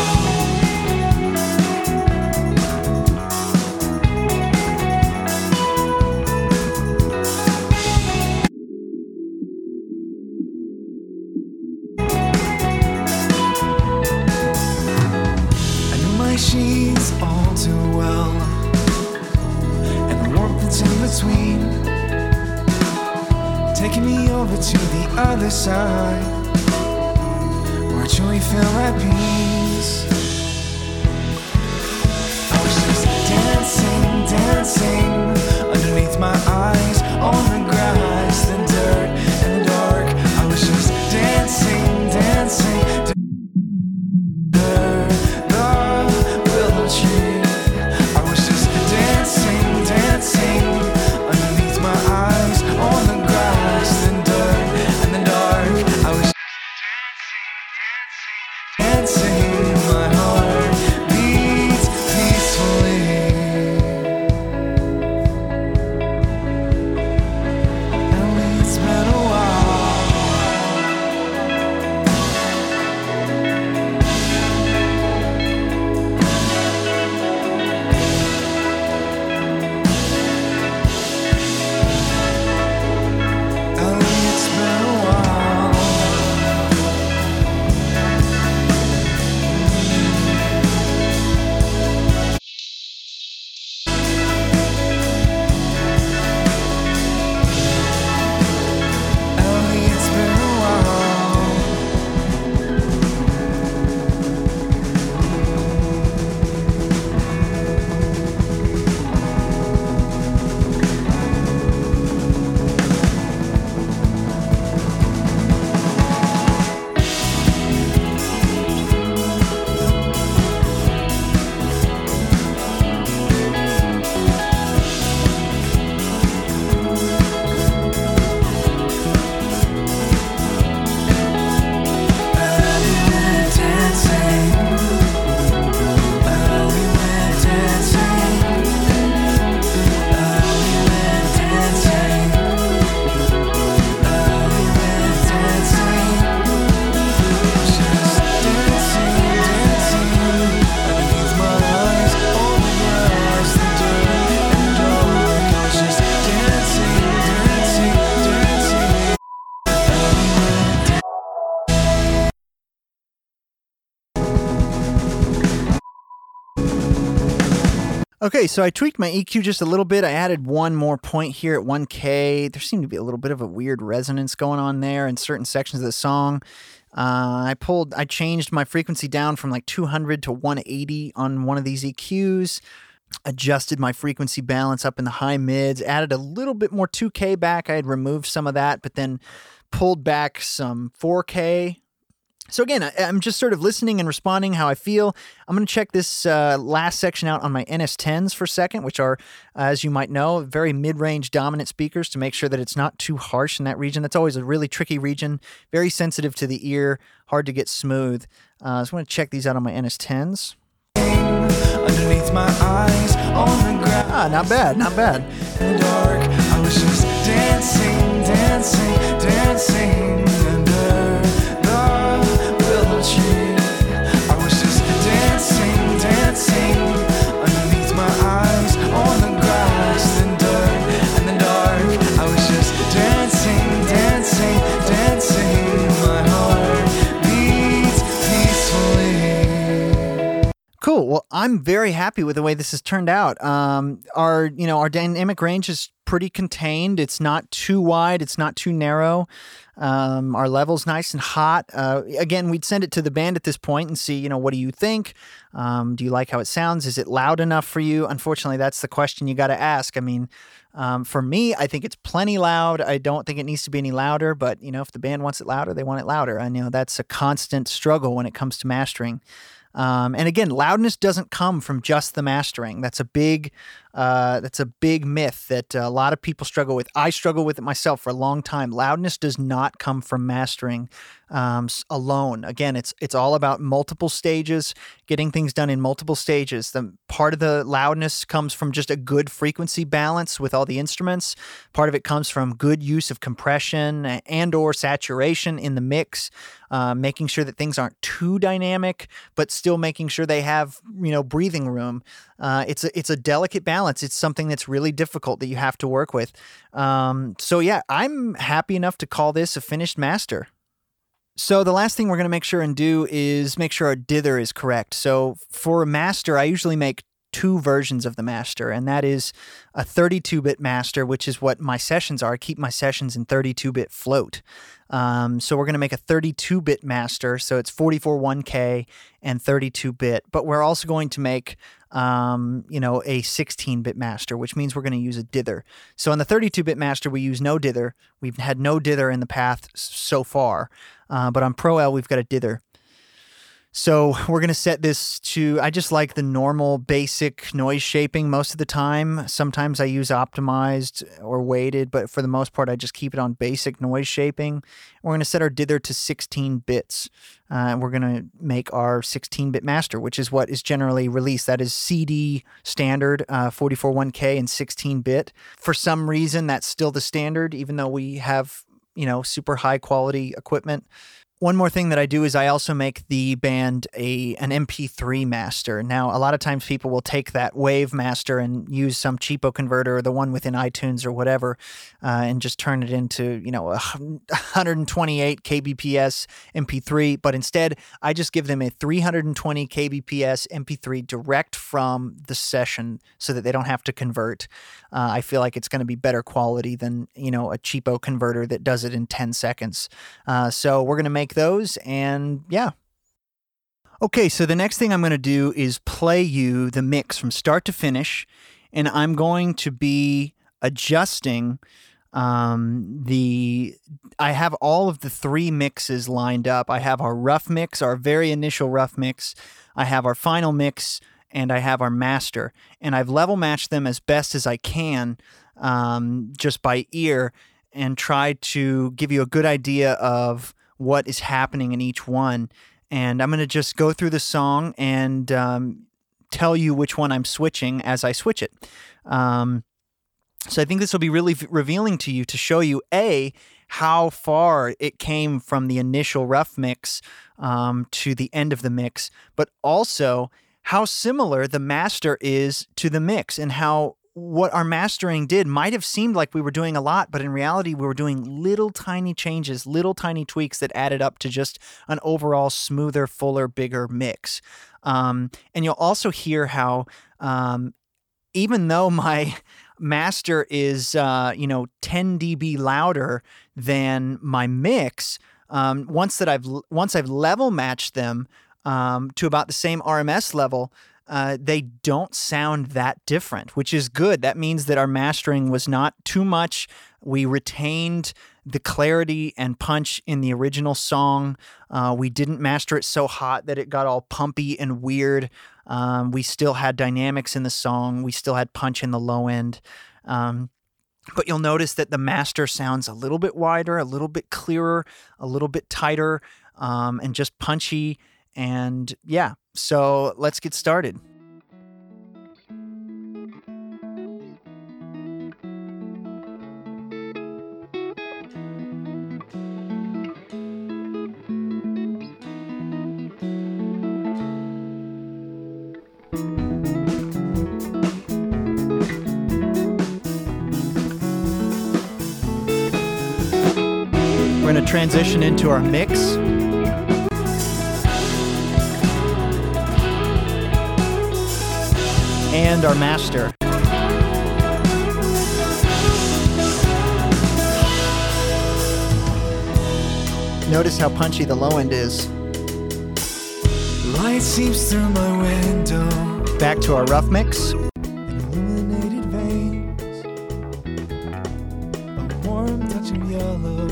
knew my sheets all too well, and the warmth that's in between, taking me over to the other side. Should we feel at peace? I was just dancing, dancing underneath my eyes, on the grass, the dirt, and the dark. I was just dancing, dancing under the willow tree. I was just dancing, dancing underneath my eyes, on the grass, the dirt, and the dark. I was dancing, my heart beats peacefully. At least it's been a while. At least it's been a while. Okay, so I tweaked my E Q just a little bit. I added one more point here at one K. There seemed to be a little bit of a weird resonance going on there in certain sections of the song. Uh, I pulled, I changed my frequency down from like two hundred to one eighty on one of these E Qs. Adjusted my frequency balance up in the high mids. Added a little bit more two K back. I had removed some of that, but then pulled back some four K. So again, I, I'm just sort of listening and responding how I feel. I'm going to check this uh, last section out on my N S tens for a second, which are, as you might know, very mid-range dominant speakers to make sure that it's not too harsh in that region. That's always a really tricky region, very sensitive to the ear, hard to get smooth. Uh, so I'm going to check these out on my N S tens. Underneath my eyes, on the ground. Ah, not bad, not bad. In the dark, I was just dancing, dancing, dancing. I was just dancing, dancing underneath my eyes on the grass and dirt and the dark. I was just dancing, dancing, dancing. My heart beats peacefully. Cool. Well, I'm very happy with the way this has turned out. Um, our, you know, our dynamic range is pretty contained. It's not too wide. It's not too narrow. Um, our level's nice and hot. Uh, again, we'd send it to the band at this point and see, you know, what do you think? Um, do you like how it sounds? Is it loud enough for you? Unfortunately, that's the question you got to ask. I mean, um, for me, I think it's plenty loud. I don't think it needs to be any louder, but you know, if the band wants it louder, they want it louder. I know that's a constant struggle when it comes to mastering. Um, and again, loudness doesn't come from just the mastering. That's a big, uh, that's a big myth that a lot of people struggle with. I struggle with it myself for a long time. Loudness does not come from mastering um, alone. Again, it's it's all about multiple stages, getting things done in multiple stages. The part of the loudness comes from just a good frequency balance with all the instruments. Part of it comes from good use of compression and or saturation in the mix, uh, making sure that things aren't too dynamic, but still Still making sure they have, you know, breathing room. Uh, it's a it's a delicate balance. It's something that's really difficult that you have to work with. Um, so yeah, I'm happy enough to call this a finished master. So the last thing we're going to make sure and do is make sure our dither is correct. So for a master, I usually make two versions of the master, and that is a thirty-two bit master, which is what my sessions are. I keep my sessions in thirty-two bit float. Um, so we're going to make a thirty-two bit master, so it's forty-four one K and thirty-two bit, but we're also going to make um, you know, a sixteen bit master, which means we're going to use a dither. So on the thirty-two bit master, we use no dither. We've had no dither in the path so far, uh, but on Pro-L, we've got a dither. So we're going to set this to, I just like the normal basic noise shaping most of the time. Sometimes I use optimized or weighted, but for the most part, I just keep it on basic noise shaping. We're going to set our dither to sixteen bits. Uh, and we're going to make our sixteen bit master, which is what is generally released. That is C D standard, uh, forty-four one K and sixteen bit. For some reason, that's still the standard, even though we have, you know, super high quality equipment. One more thing that I do is I also make the band a an M P three master. Now, a lot of times people will take that wave master and use some cheapo converter or the one within iTunes or whatever, uh, and just turn it into, you know, a one twenty-eight kilobits per second M P three. But instead, I just give them a three twenty kilobits per second M P three direct from the session so that they don't have to convert. Uh, I feel like it's going to be better quality than, you know, a cheapo converter that does it in ten seconds. Uh, so we're going to make those, and yeah. Okay, so the next thing I'm going to do is play you the mix from start to finish, and I'm going to be adjusting um, the... I have all of the three mixes lined up. I have our rough mix, our very initial rough mix, I have our final mix, and I have our master, and I've level matched them as best as I can um, just by ear, and try to give you a good idea of what is happening in each one. And I'm going to just go through the song and um, tell you which one I'm switching as I switch it. Um, so I think this will be really v- revealing to you to show you, A, how far it came from the initial rough mix um, to the end of the mix, but also how similar the master is to the mix, and how what our mastering did might have seemed like we were doing a lot, but in reality, we were doing little tiny changes, little tiny tweaks that added up to just an overall smoother, fuller, bigger mix. Um, and you'll also hear how um, even though my master is, uh, you know, ten decibels louder than my mix, um, once that I've once I've level matched them um, to about the same R M S level, uh, they don't sound that different, which is good. That means that our mastering was not too much. We retained the clarity and punch in the original song. Uh, we didn't master it so hot that it got all pumpy and weird. Um, we still had dynamics in the song. We still had punch in the low end. Um, but you'll notice that the master sounds a little bit wider, a little bit clearer, a little bit tighter, um, and just punchy. And yeah, so let's get started. We're going to transition into our mix. And our master. Notice how punchy the low end is. Light seeps through my window. Back to our rough mix. Illuminated veins, a warm touch of yellow.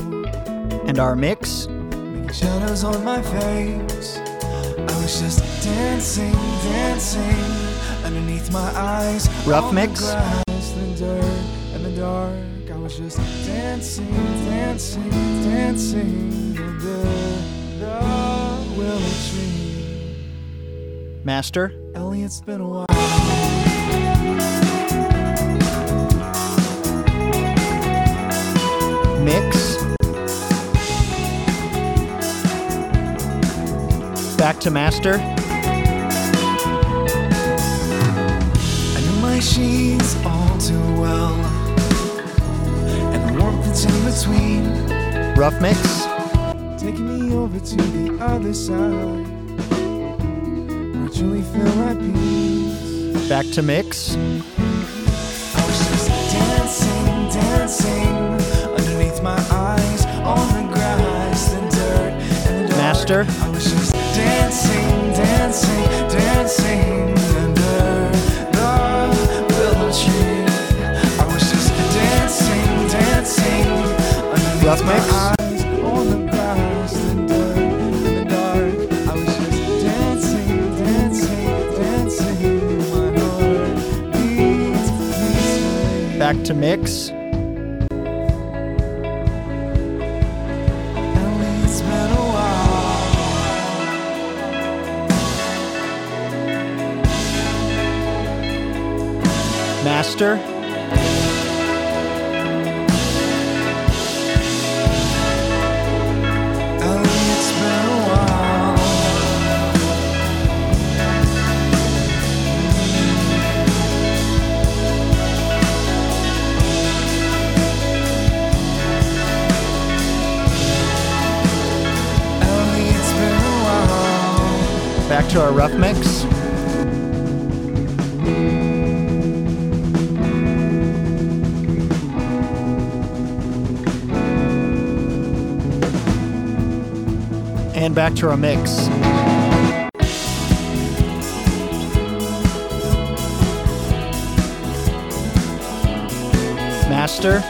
And our mix. Making shadows on my face. I was just dancing, dancing. Underneath my eyes, rough mix. The grass, the dirt, and the dark. I was just dancing, dancing, dancing under the willow tree. Master. Ellie, it's been a while. Mix. Back to master. She's all too well, and the warmth that's in between. Rough mix. Taking me over to the other side, where I truly feel my peace. Back to mix. I was just dancing, dancing underneath my eyes on the grass, the dirt, and the dark. Master. I was just dancing, dancing, dancing. Rough mix. Back to mix. Master. Back to our rough mix. And back to our mix. Master.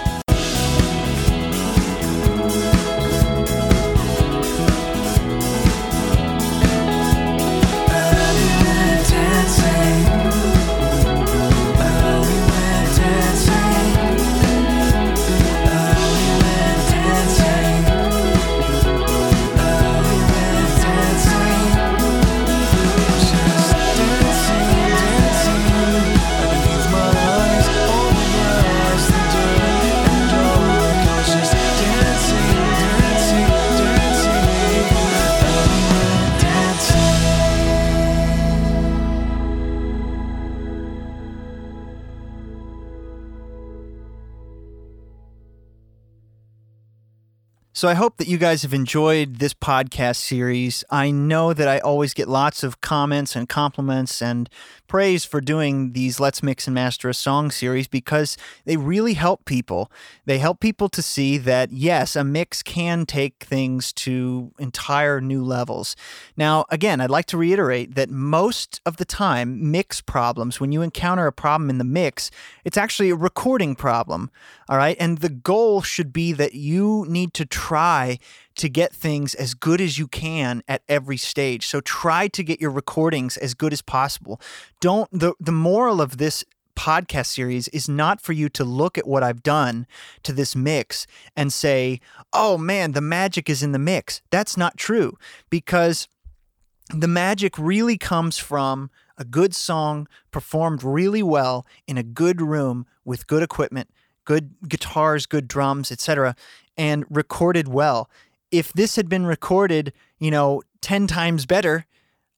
So I hope that you guys have enjoyed this podcast series. I know that I always get lots of comments and compliments and praise for doing these Let's Mix and Master a Song series because they really help people. They help people to see that, yes, a mix can take things to entire new levels. Now, again, I'd like to reiterate that most of the time, mix problems, when you encounter a problem in the mix, it's actually a recording problem, all right? And the goal should be that you need to try Try to get things as good as you can at every stage. So try to get your recordings as good as possible. Don't the, the moral of this podcast series is not for you to look at what I've done to this mix and say, oh man, the magic is in the mix. That's not true, because the magic really comes from a good song performed really well in a good room with good equipment, good guitars, good drums, et cetera, and recorded well. If this had been recorded, you know, ten times better,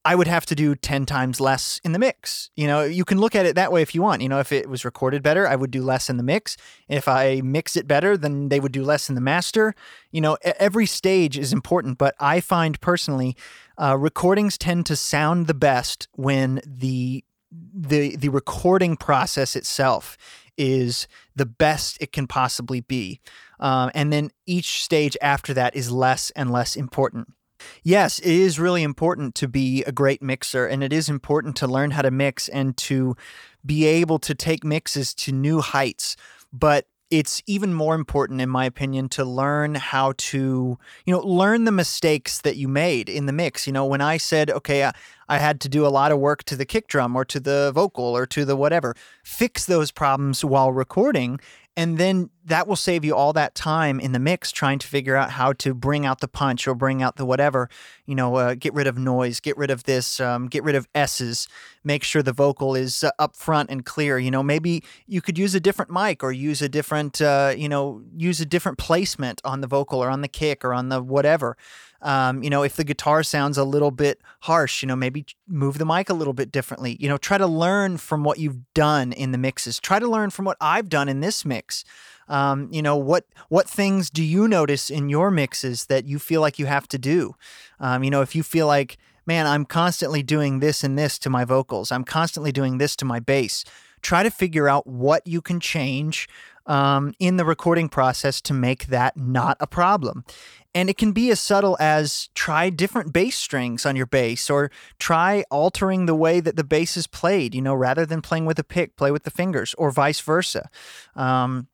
I would have to do ten times less in the mix. You know, you can look at it that way if you want. You know, if it was recorded better, I would do less in the mix. If I mix it better, then they would do less in the master. You know, every stage is important, but I find personally, uh, recordings tend to sound the best when the the the recording process itself is the best it can possibly be. Um, and then each stage after that is less and less important. Yes, it is really important to be a great mixer, and it is important to learn how to mix and to be able to take mixes to new heights. But it's even more important, in my opinion, to learn how to, you know, learn the mistakes that you made in the mix. You know, when I said, okay, I, I had to do a lot of work to the kick drum or to the vocal or to the whatever, fix those problems while recording. And then that will save you all that time in the mix trying to figure out how to bring out the punch or bring out the whatever, you know, uh, get rid of noise, get rid of this, um, get rid of S's, make sure the vocal is uh, up front and clear. You know, maybe you could use a different mic or use a different, uh, you know, use a different placement on the vocal or on the kick or on the whatever. Um, you know, if the guitar sounds a little bit harsh, you know, maybe move the mic a little bit differently. You know, try to learn from what you've done in the mixes. Try to learn from what I've done in this mix. Um, you know, what what things do you notice in your mixes that you feel like you have to do? Um, you know, if you feel like, man, I'm constantly doing this and this to my vocals, I'm constantly doing this to my bass, try to figure out what you can change um, in the recording process to make that not a problem. And it can be as subtle as try different bass strings on your bass, or try altering the way that the bass is played, you know, rather than playing with a pick, play with the fingers, or vice versa. Um,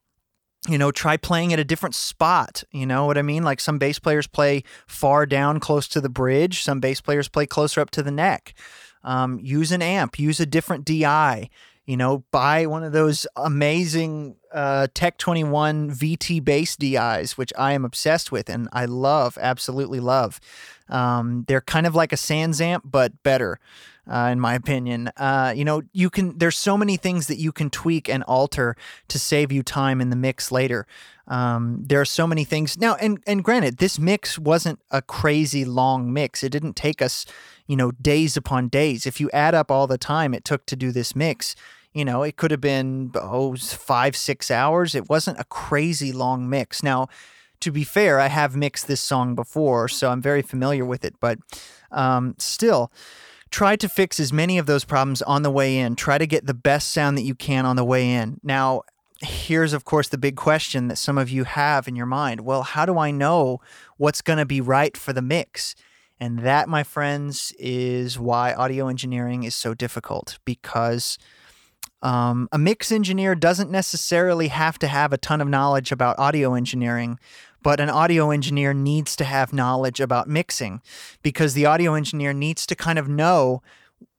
you know, try playing at a different spot, you know what I mean? Like some bass players play far down close to the bridge, some bass players play closer up to the neck. Um, use an amp, use a different D I. You know, buy one of those amazing uh, Tech twenty-one V T bass D Is, which I am obsessed with and I love, absolutely love. Um, they're kind of like a Sans Amp, but better, uh, in my opinion. Uh, you know, you can. There's so many things that you can tweak and alter to save you time in the mix later. Um, there are so many things now. And and granted, this mix wasn't a crazy long mix. It didn't take us, you know, days upon days. If you add up all the time it took to do this mix, you know, it could have been, oh, five, six hours. It wasn't a crazy long mix. Now, to be fair, I have mixed this song before, so I'm very familiar with it. But um, still, try to fix as many of those problems on the way in. Try to get the best sound that you can on the way in. Now, here's, of course, the big question that some of you have in your mind. Well, how do I know what's going to be right for the mix? And that, my friends, is why audio engineering is so difficult, because um, a mix engineer doesn't necessarily have to have a ton of knowledge about audio engineering, but an audio engineer needs to have knowledge about mixing, because the audio engineer needs to kind of know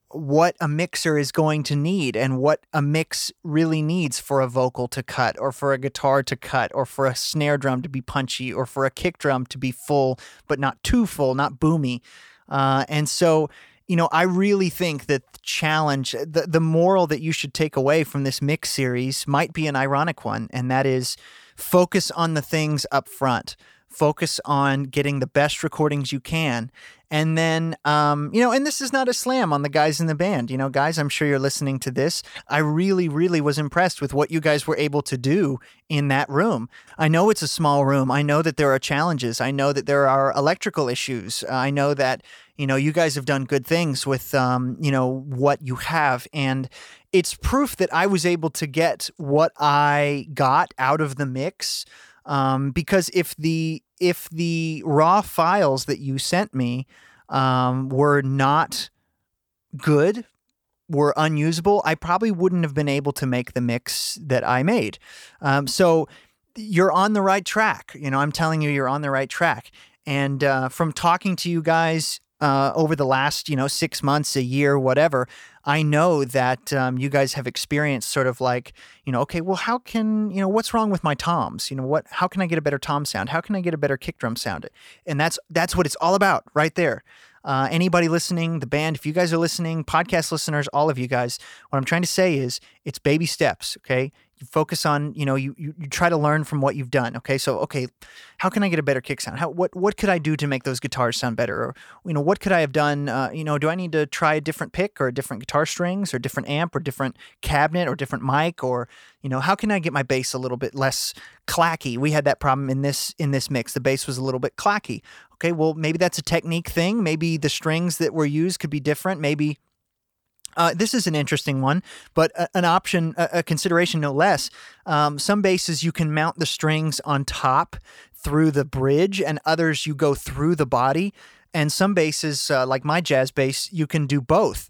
what a mixer is going to need and what a mix really needs for a vocal to cut, or for a guitar to cut, or for a snare drum to be punchy, or for a kick drum to be full but not too full, not boomy. Uh, and so, you know, I really think that the challenge, the, the moral that you should take away from this mix series might be an ironic one, and that is focus on the things up front. focus on getting the best recordings you can. And then, um, you know, and this is not a slam on the guys in the band. You know, guys, I'm sure you're listening to this. I really, really was impressed with what you guys were able to do in that room. I know it's a small room. I know that there are challenges. I know that there are electrical issues. I know that, you know, you guys have done good things with, um, you know, what you have. And it's proof that I was able to get what I got out of the mix. Um, because if the if the raw files that you sent me um, were not good, were unusable, I probably wouldn't have been able to make the mix that I made. Um, so you're on the right track. You know, I'm telling you, you're on the right track. And uh, from talking to you guys uh, over the last, you know, six months, a year, whatever, I know that um, you guys have experienced sort of like, you know, okay, well, how can, you know, what's wrong with my toms? You know, what, how can I get a better tom sound? How can I get a better kick drum sound? And that's, that's what it's all about right there. Uh, anybody listening, the band, if you guys are listening, podcast listeners, all of you guys, what I'm trying to say is it's baby steps. Okay. You focus on, you know, you, you, you try to learn from what you've done. Okay. So, okay, how can I get a better kick sound? How, what, what could I do to make those guitars sound better? Or, you know, what could I have done? Uh, you know, do I need to try a different pick or a different guitar strings or different amp or different cabinet or different mic? Or, you know, how can I get my bass a little bit less clacky? We had that problem in this, in this mix. The bass was a little bit clacky. Okay. Well, maybe that's a technique thing. Maybe the strings that were used could be different. Maybe, Uh, this is an interesting one, but a, an option, a, a consideration no less. Um, some basses you can mount the strings on top through the bridge, and others you go through the body. And some basses, uh, like my jazz bass, you can do both.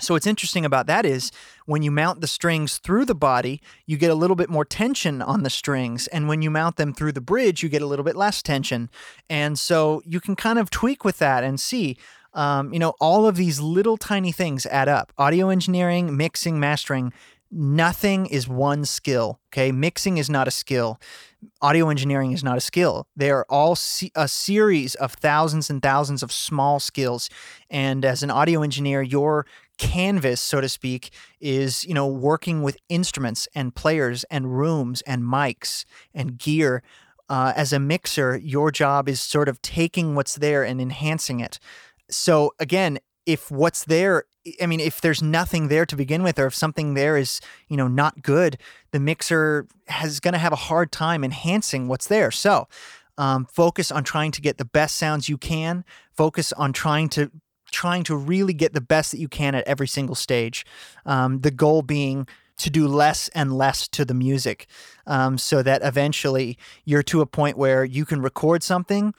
So what's interesting about that is when you mount the strings through the body, you get a little bit more tension on the strings. And when you mount them through the bridge, you get a little bit less tension. And so you can kind of tweak with that and see. Um, you know, all of these little tiny things add up. Audio engineering, mixing, mastering, nothing is one skill, okay? Mixing is not a skill. Audio engineering is not a skill. They are all se- a series of thousands and thousands of small skills. And as an audio engineer, your canvas, so to speak, is, you know, working with instruments and players and rooms and mics and gear. Uh, as a mixer, your job is sort of taking what's there and enhancing it. So again, if what's there, I mean, if there's nothing there to begin with, or if something there is, you know, not good, the mixer is going to have a hard time enhancing what's there. So um, focus on trying to get the best sounds you can. Focus on trying to trying to really get the best that you can at every single stage. Um, the goal being to do less and less to the music, um, so that eventually you're to a point where you can record something,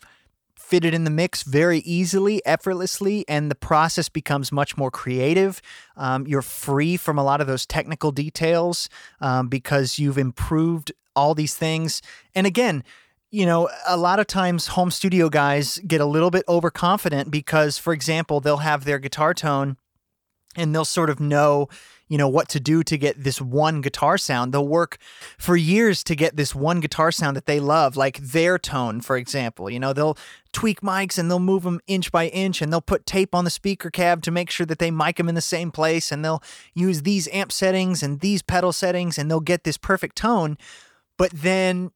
fit it in the mix very easily, effortlessly, and the process becomes much more creative. Um, you're free from a lot of those technical details um, because you've improved all these things. And again, you know, a lot of times home studio guys get a little bit overconfident because, for example, they'll have their guitar tone and they'll sort of know, you know, what to do to get this one guitar sound. They'll work for years to get this one guitar sound that they love, like their tone, for example. You know, they'll tweak mics and they'll move them inch by inch, and they'll put tape on the speaker cab to make sure that they mic them in the same place, and they'll use these amp settings and these pedal settings, and they'll get this perfect tone. But then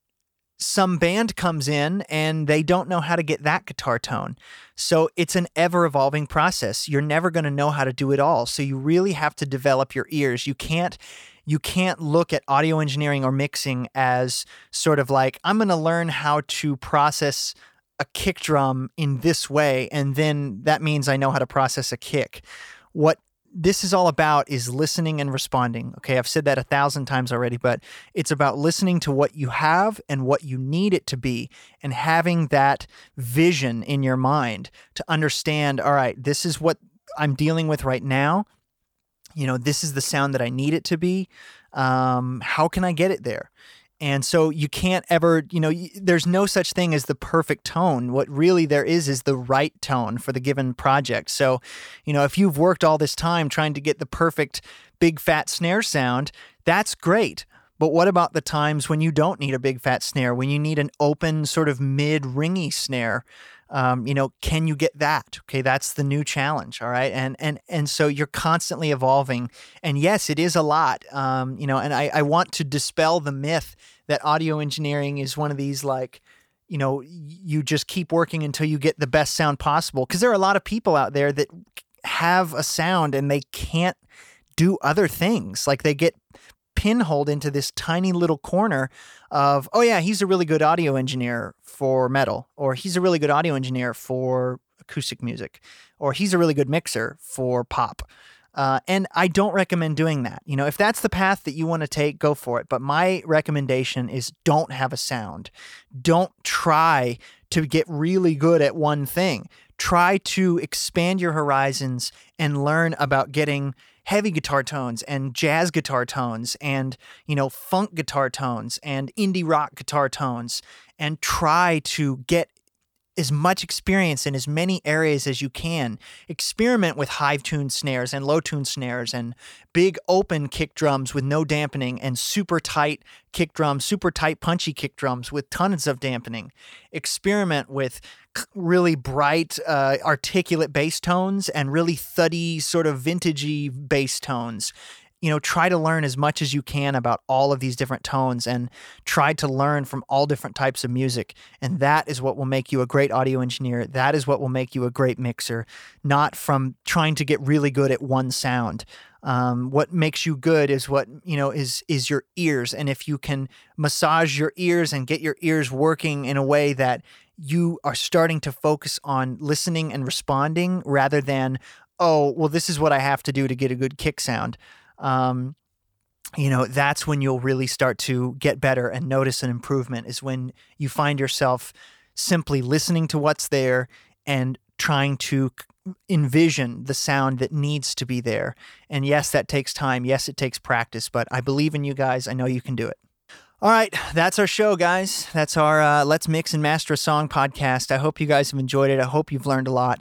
some band comes in and they don't know how to get that guitar tone. So it's an ever-evolving process. You're never going to know how to do it all. So you really have to develop your ears. You can't you can't look at audio engineering or mixing as sort of like, I'm going to learn how to process a kick drum in this way, and then that means I know how to process a kick. What this is all about is listening and responding. Okay, I've said that a thousand times already, but it's about listening to what you have and what you need it to be, and having that vision in your mind to understand, all right, this is what I'm dealing with right now. You know, this is the sound that I need it to be. Um, how can I get it there? And so you can't ever, you know, there's no such thing as the perfect tone. What really there is is the right tone for the given project. So, you know, if you've worked all this time trying to get the perfect big fat snare sound, that's great. But what about the times when you don't need a big fat snare, when you need an open sort of mid-ringy snare? Um, you know, can you get that? Okay, that's the new challenge, all right? And and and so you're constantly evolving. And yes, it is a lot, um, you know, and I, I want to dispel the myth that audio engineering is one of these like, you know, you just keep working until you get the best sound possible. Because there are a lot of people out there that have a sound and they can't do other things. Like they get pinholed into this tiny little corner of, oh yeah, he's a really good audio engineer for metal, or he's a really good audio engineer for acoustic music, or he's a really good mixer for pop. Uh, and I don't recommend doing that. You know, if that's the path that you want to take, go for it. But my recommendation is don't have a sound. Don't try to get really good at one thing. Try to expand your horizons and learn about getting heavy guitar tones and jazz guitar tones and, you know, funk guitar tones and indie rock guitar tones, and try to get as much experience in as many areas as you can. Experiment with high-tuned snares and low-tuned snares and big open kick drums with no dampening and super tight kick drums, super tight punchy kick drums with tons of dampening. Experiment with really bright, uh, articulate bass tones and really thuddy, sort of vintagey bass tones. You know, try to learn as much as you can about all of these different tones and try to learn from all different types of music. And that is what will make you a great audio engineer. That is what will make you a great mixer, not from trying to get really good at one sound. Um, what makes you good is what, you know, is, is your ears. And if you can massage your ears and get your ears working in a way that you are starting to focus on listening and responding rather than, oh, well, this is what I have to do to get a good kick sound. Um, you know, that's when you'll really start to get better and notice an improvement, is when you find yourself simply listening to what's there and trying to envision the sound that needs to be there. And yes, that takes time. Yes, it takes practice, but I believe in you guys. I know you can do it. All right, that's our show, guys. That's our uh, Let's Mix and Master a Song podcast. I hope you guys have enjoyed it. I hope you've learned a lot.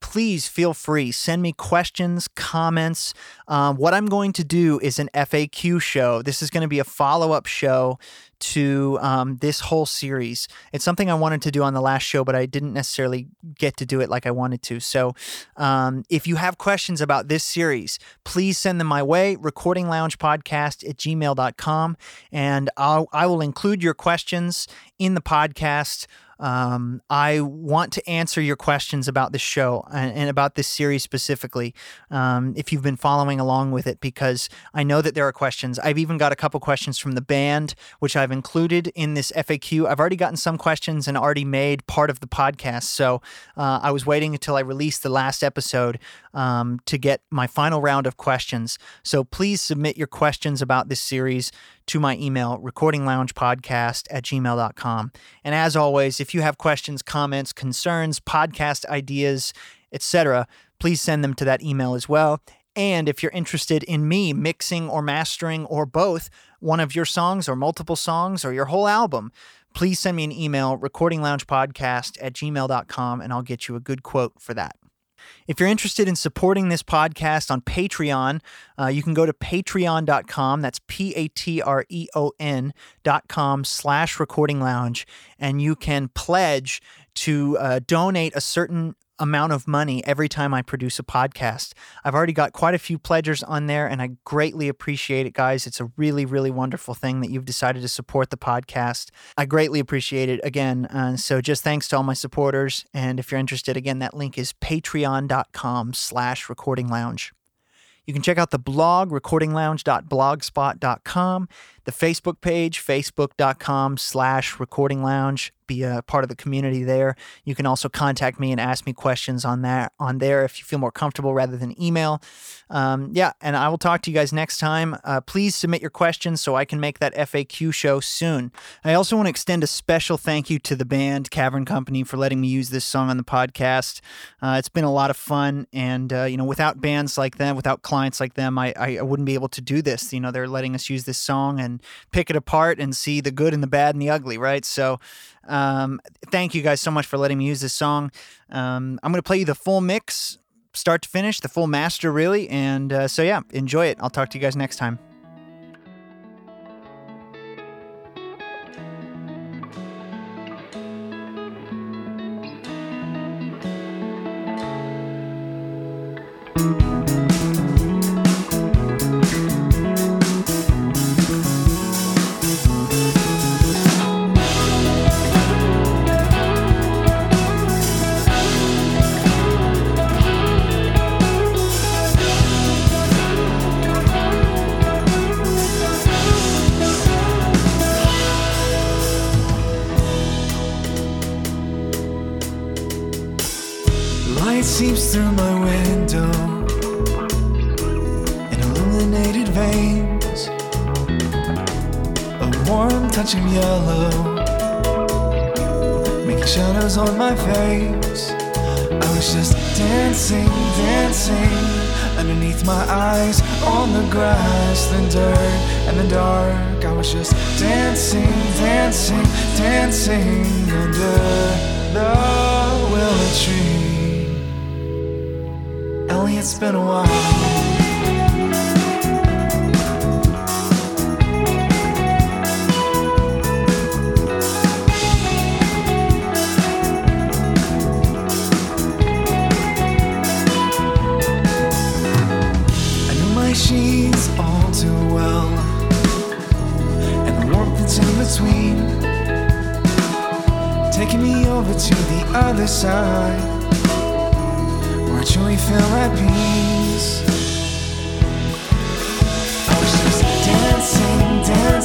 Please feel free. Send me questions, comments. Um, what I'm going to do is an F A Q show. This is going to be a follow-up show to um, this whole series. It's something I wanted to do on the last show, but I didn't necessarily get to do it like I wanted to. So um, if you have questions about this series, please send them my way, recording lounge podcast at gmail dot com, and I'll, I will include your questions in the podcast. Um, I want to answer your questions about this show and, and about this series specifically, um, if you've been following along with it, because I know that there are questions. I've even got a couple questions from the band, which I've included in this F A Q. I've already gotten some questions and already made part of the podcast, so uh, I was waiting until I released the last episode um, to get my final round of questions. So please submit your questions about this series to my email, recording lounge podcast at gmail dot com. And as always, if you have questions, comments, concerns, podcast ideas, et cetera, please send them to that email as well. And if you're interested in me mixing or mastering or both one of your songs or multiple songs or your whole album, please send me an email, recording lounge podcast at gmail dot com, and I'll get you a good quote for that. If you're interested in supporting this podcast on Patreon, uh, you can go to patreon dot com. That's P A T R E O N dot com slash recording lounge. And you can pledge to uh, donate a certain amount of money every time I produce a podcast. I've already got quite a few pledgers on there, and I greatly appreciate it, guys. It's a really, really wonderful thing that you've decided to support the podcast. I greatly appreciate it again. Uh, so just thanks to all my supporters. And if you're interested, again, that link is patreon dot com slash recording lounge. You can check out the blog, recording lounge dot blogspot dot com, the Facebook page, facebook dot com slash recording lounge. Be a part of the community there. You can also contact me and ask me questions on that on there if you feel more comfortable rather than email. Um, yeah, and I will talk to you guys next time. Uh, please submit your questions so I can make that F A Q show soon. I also want to extend a special thank you to the band Cavern Company for letting me use this song on the podcast. Uh, it's been a lot of fun, and uh, you know, without bands like them, without clients like them, I, I wouldn't be able to do this. You know, they're letting us use this song and pick it apart and see the good and the bad and the ugly, right? So. Um, thank you guys so much for letting me use this song. Um, I'm going to play you the full mix, start to finish, the full master, really. And uh, so, yeah, enjoy it. I'll talk to you guys next time. seeps through my window in illuminated veins, a warm touch of yellow, making shadows on my face. I was just dancing, dancing underneath my eyes, on the grass, the dirt, and the dark. I was just dancing, dancing, dancing under the willow tree. Ellie, it's been a while. To the other side, where I truly feel at peace. I was just dancing, dancing.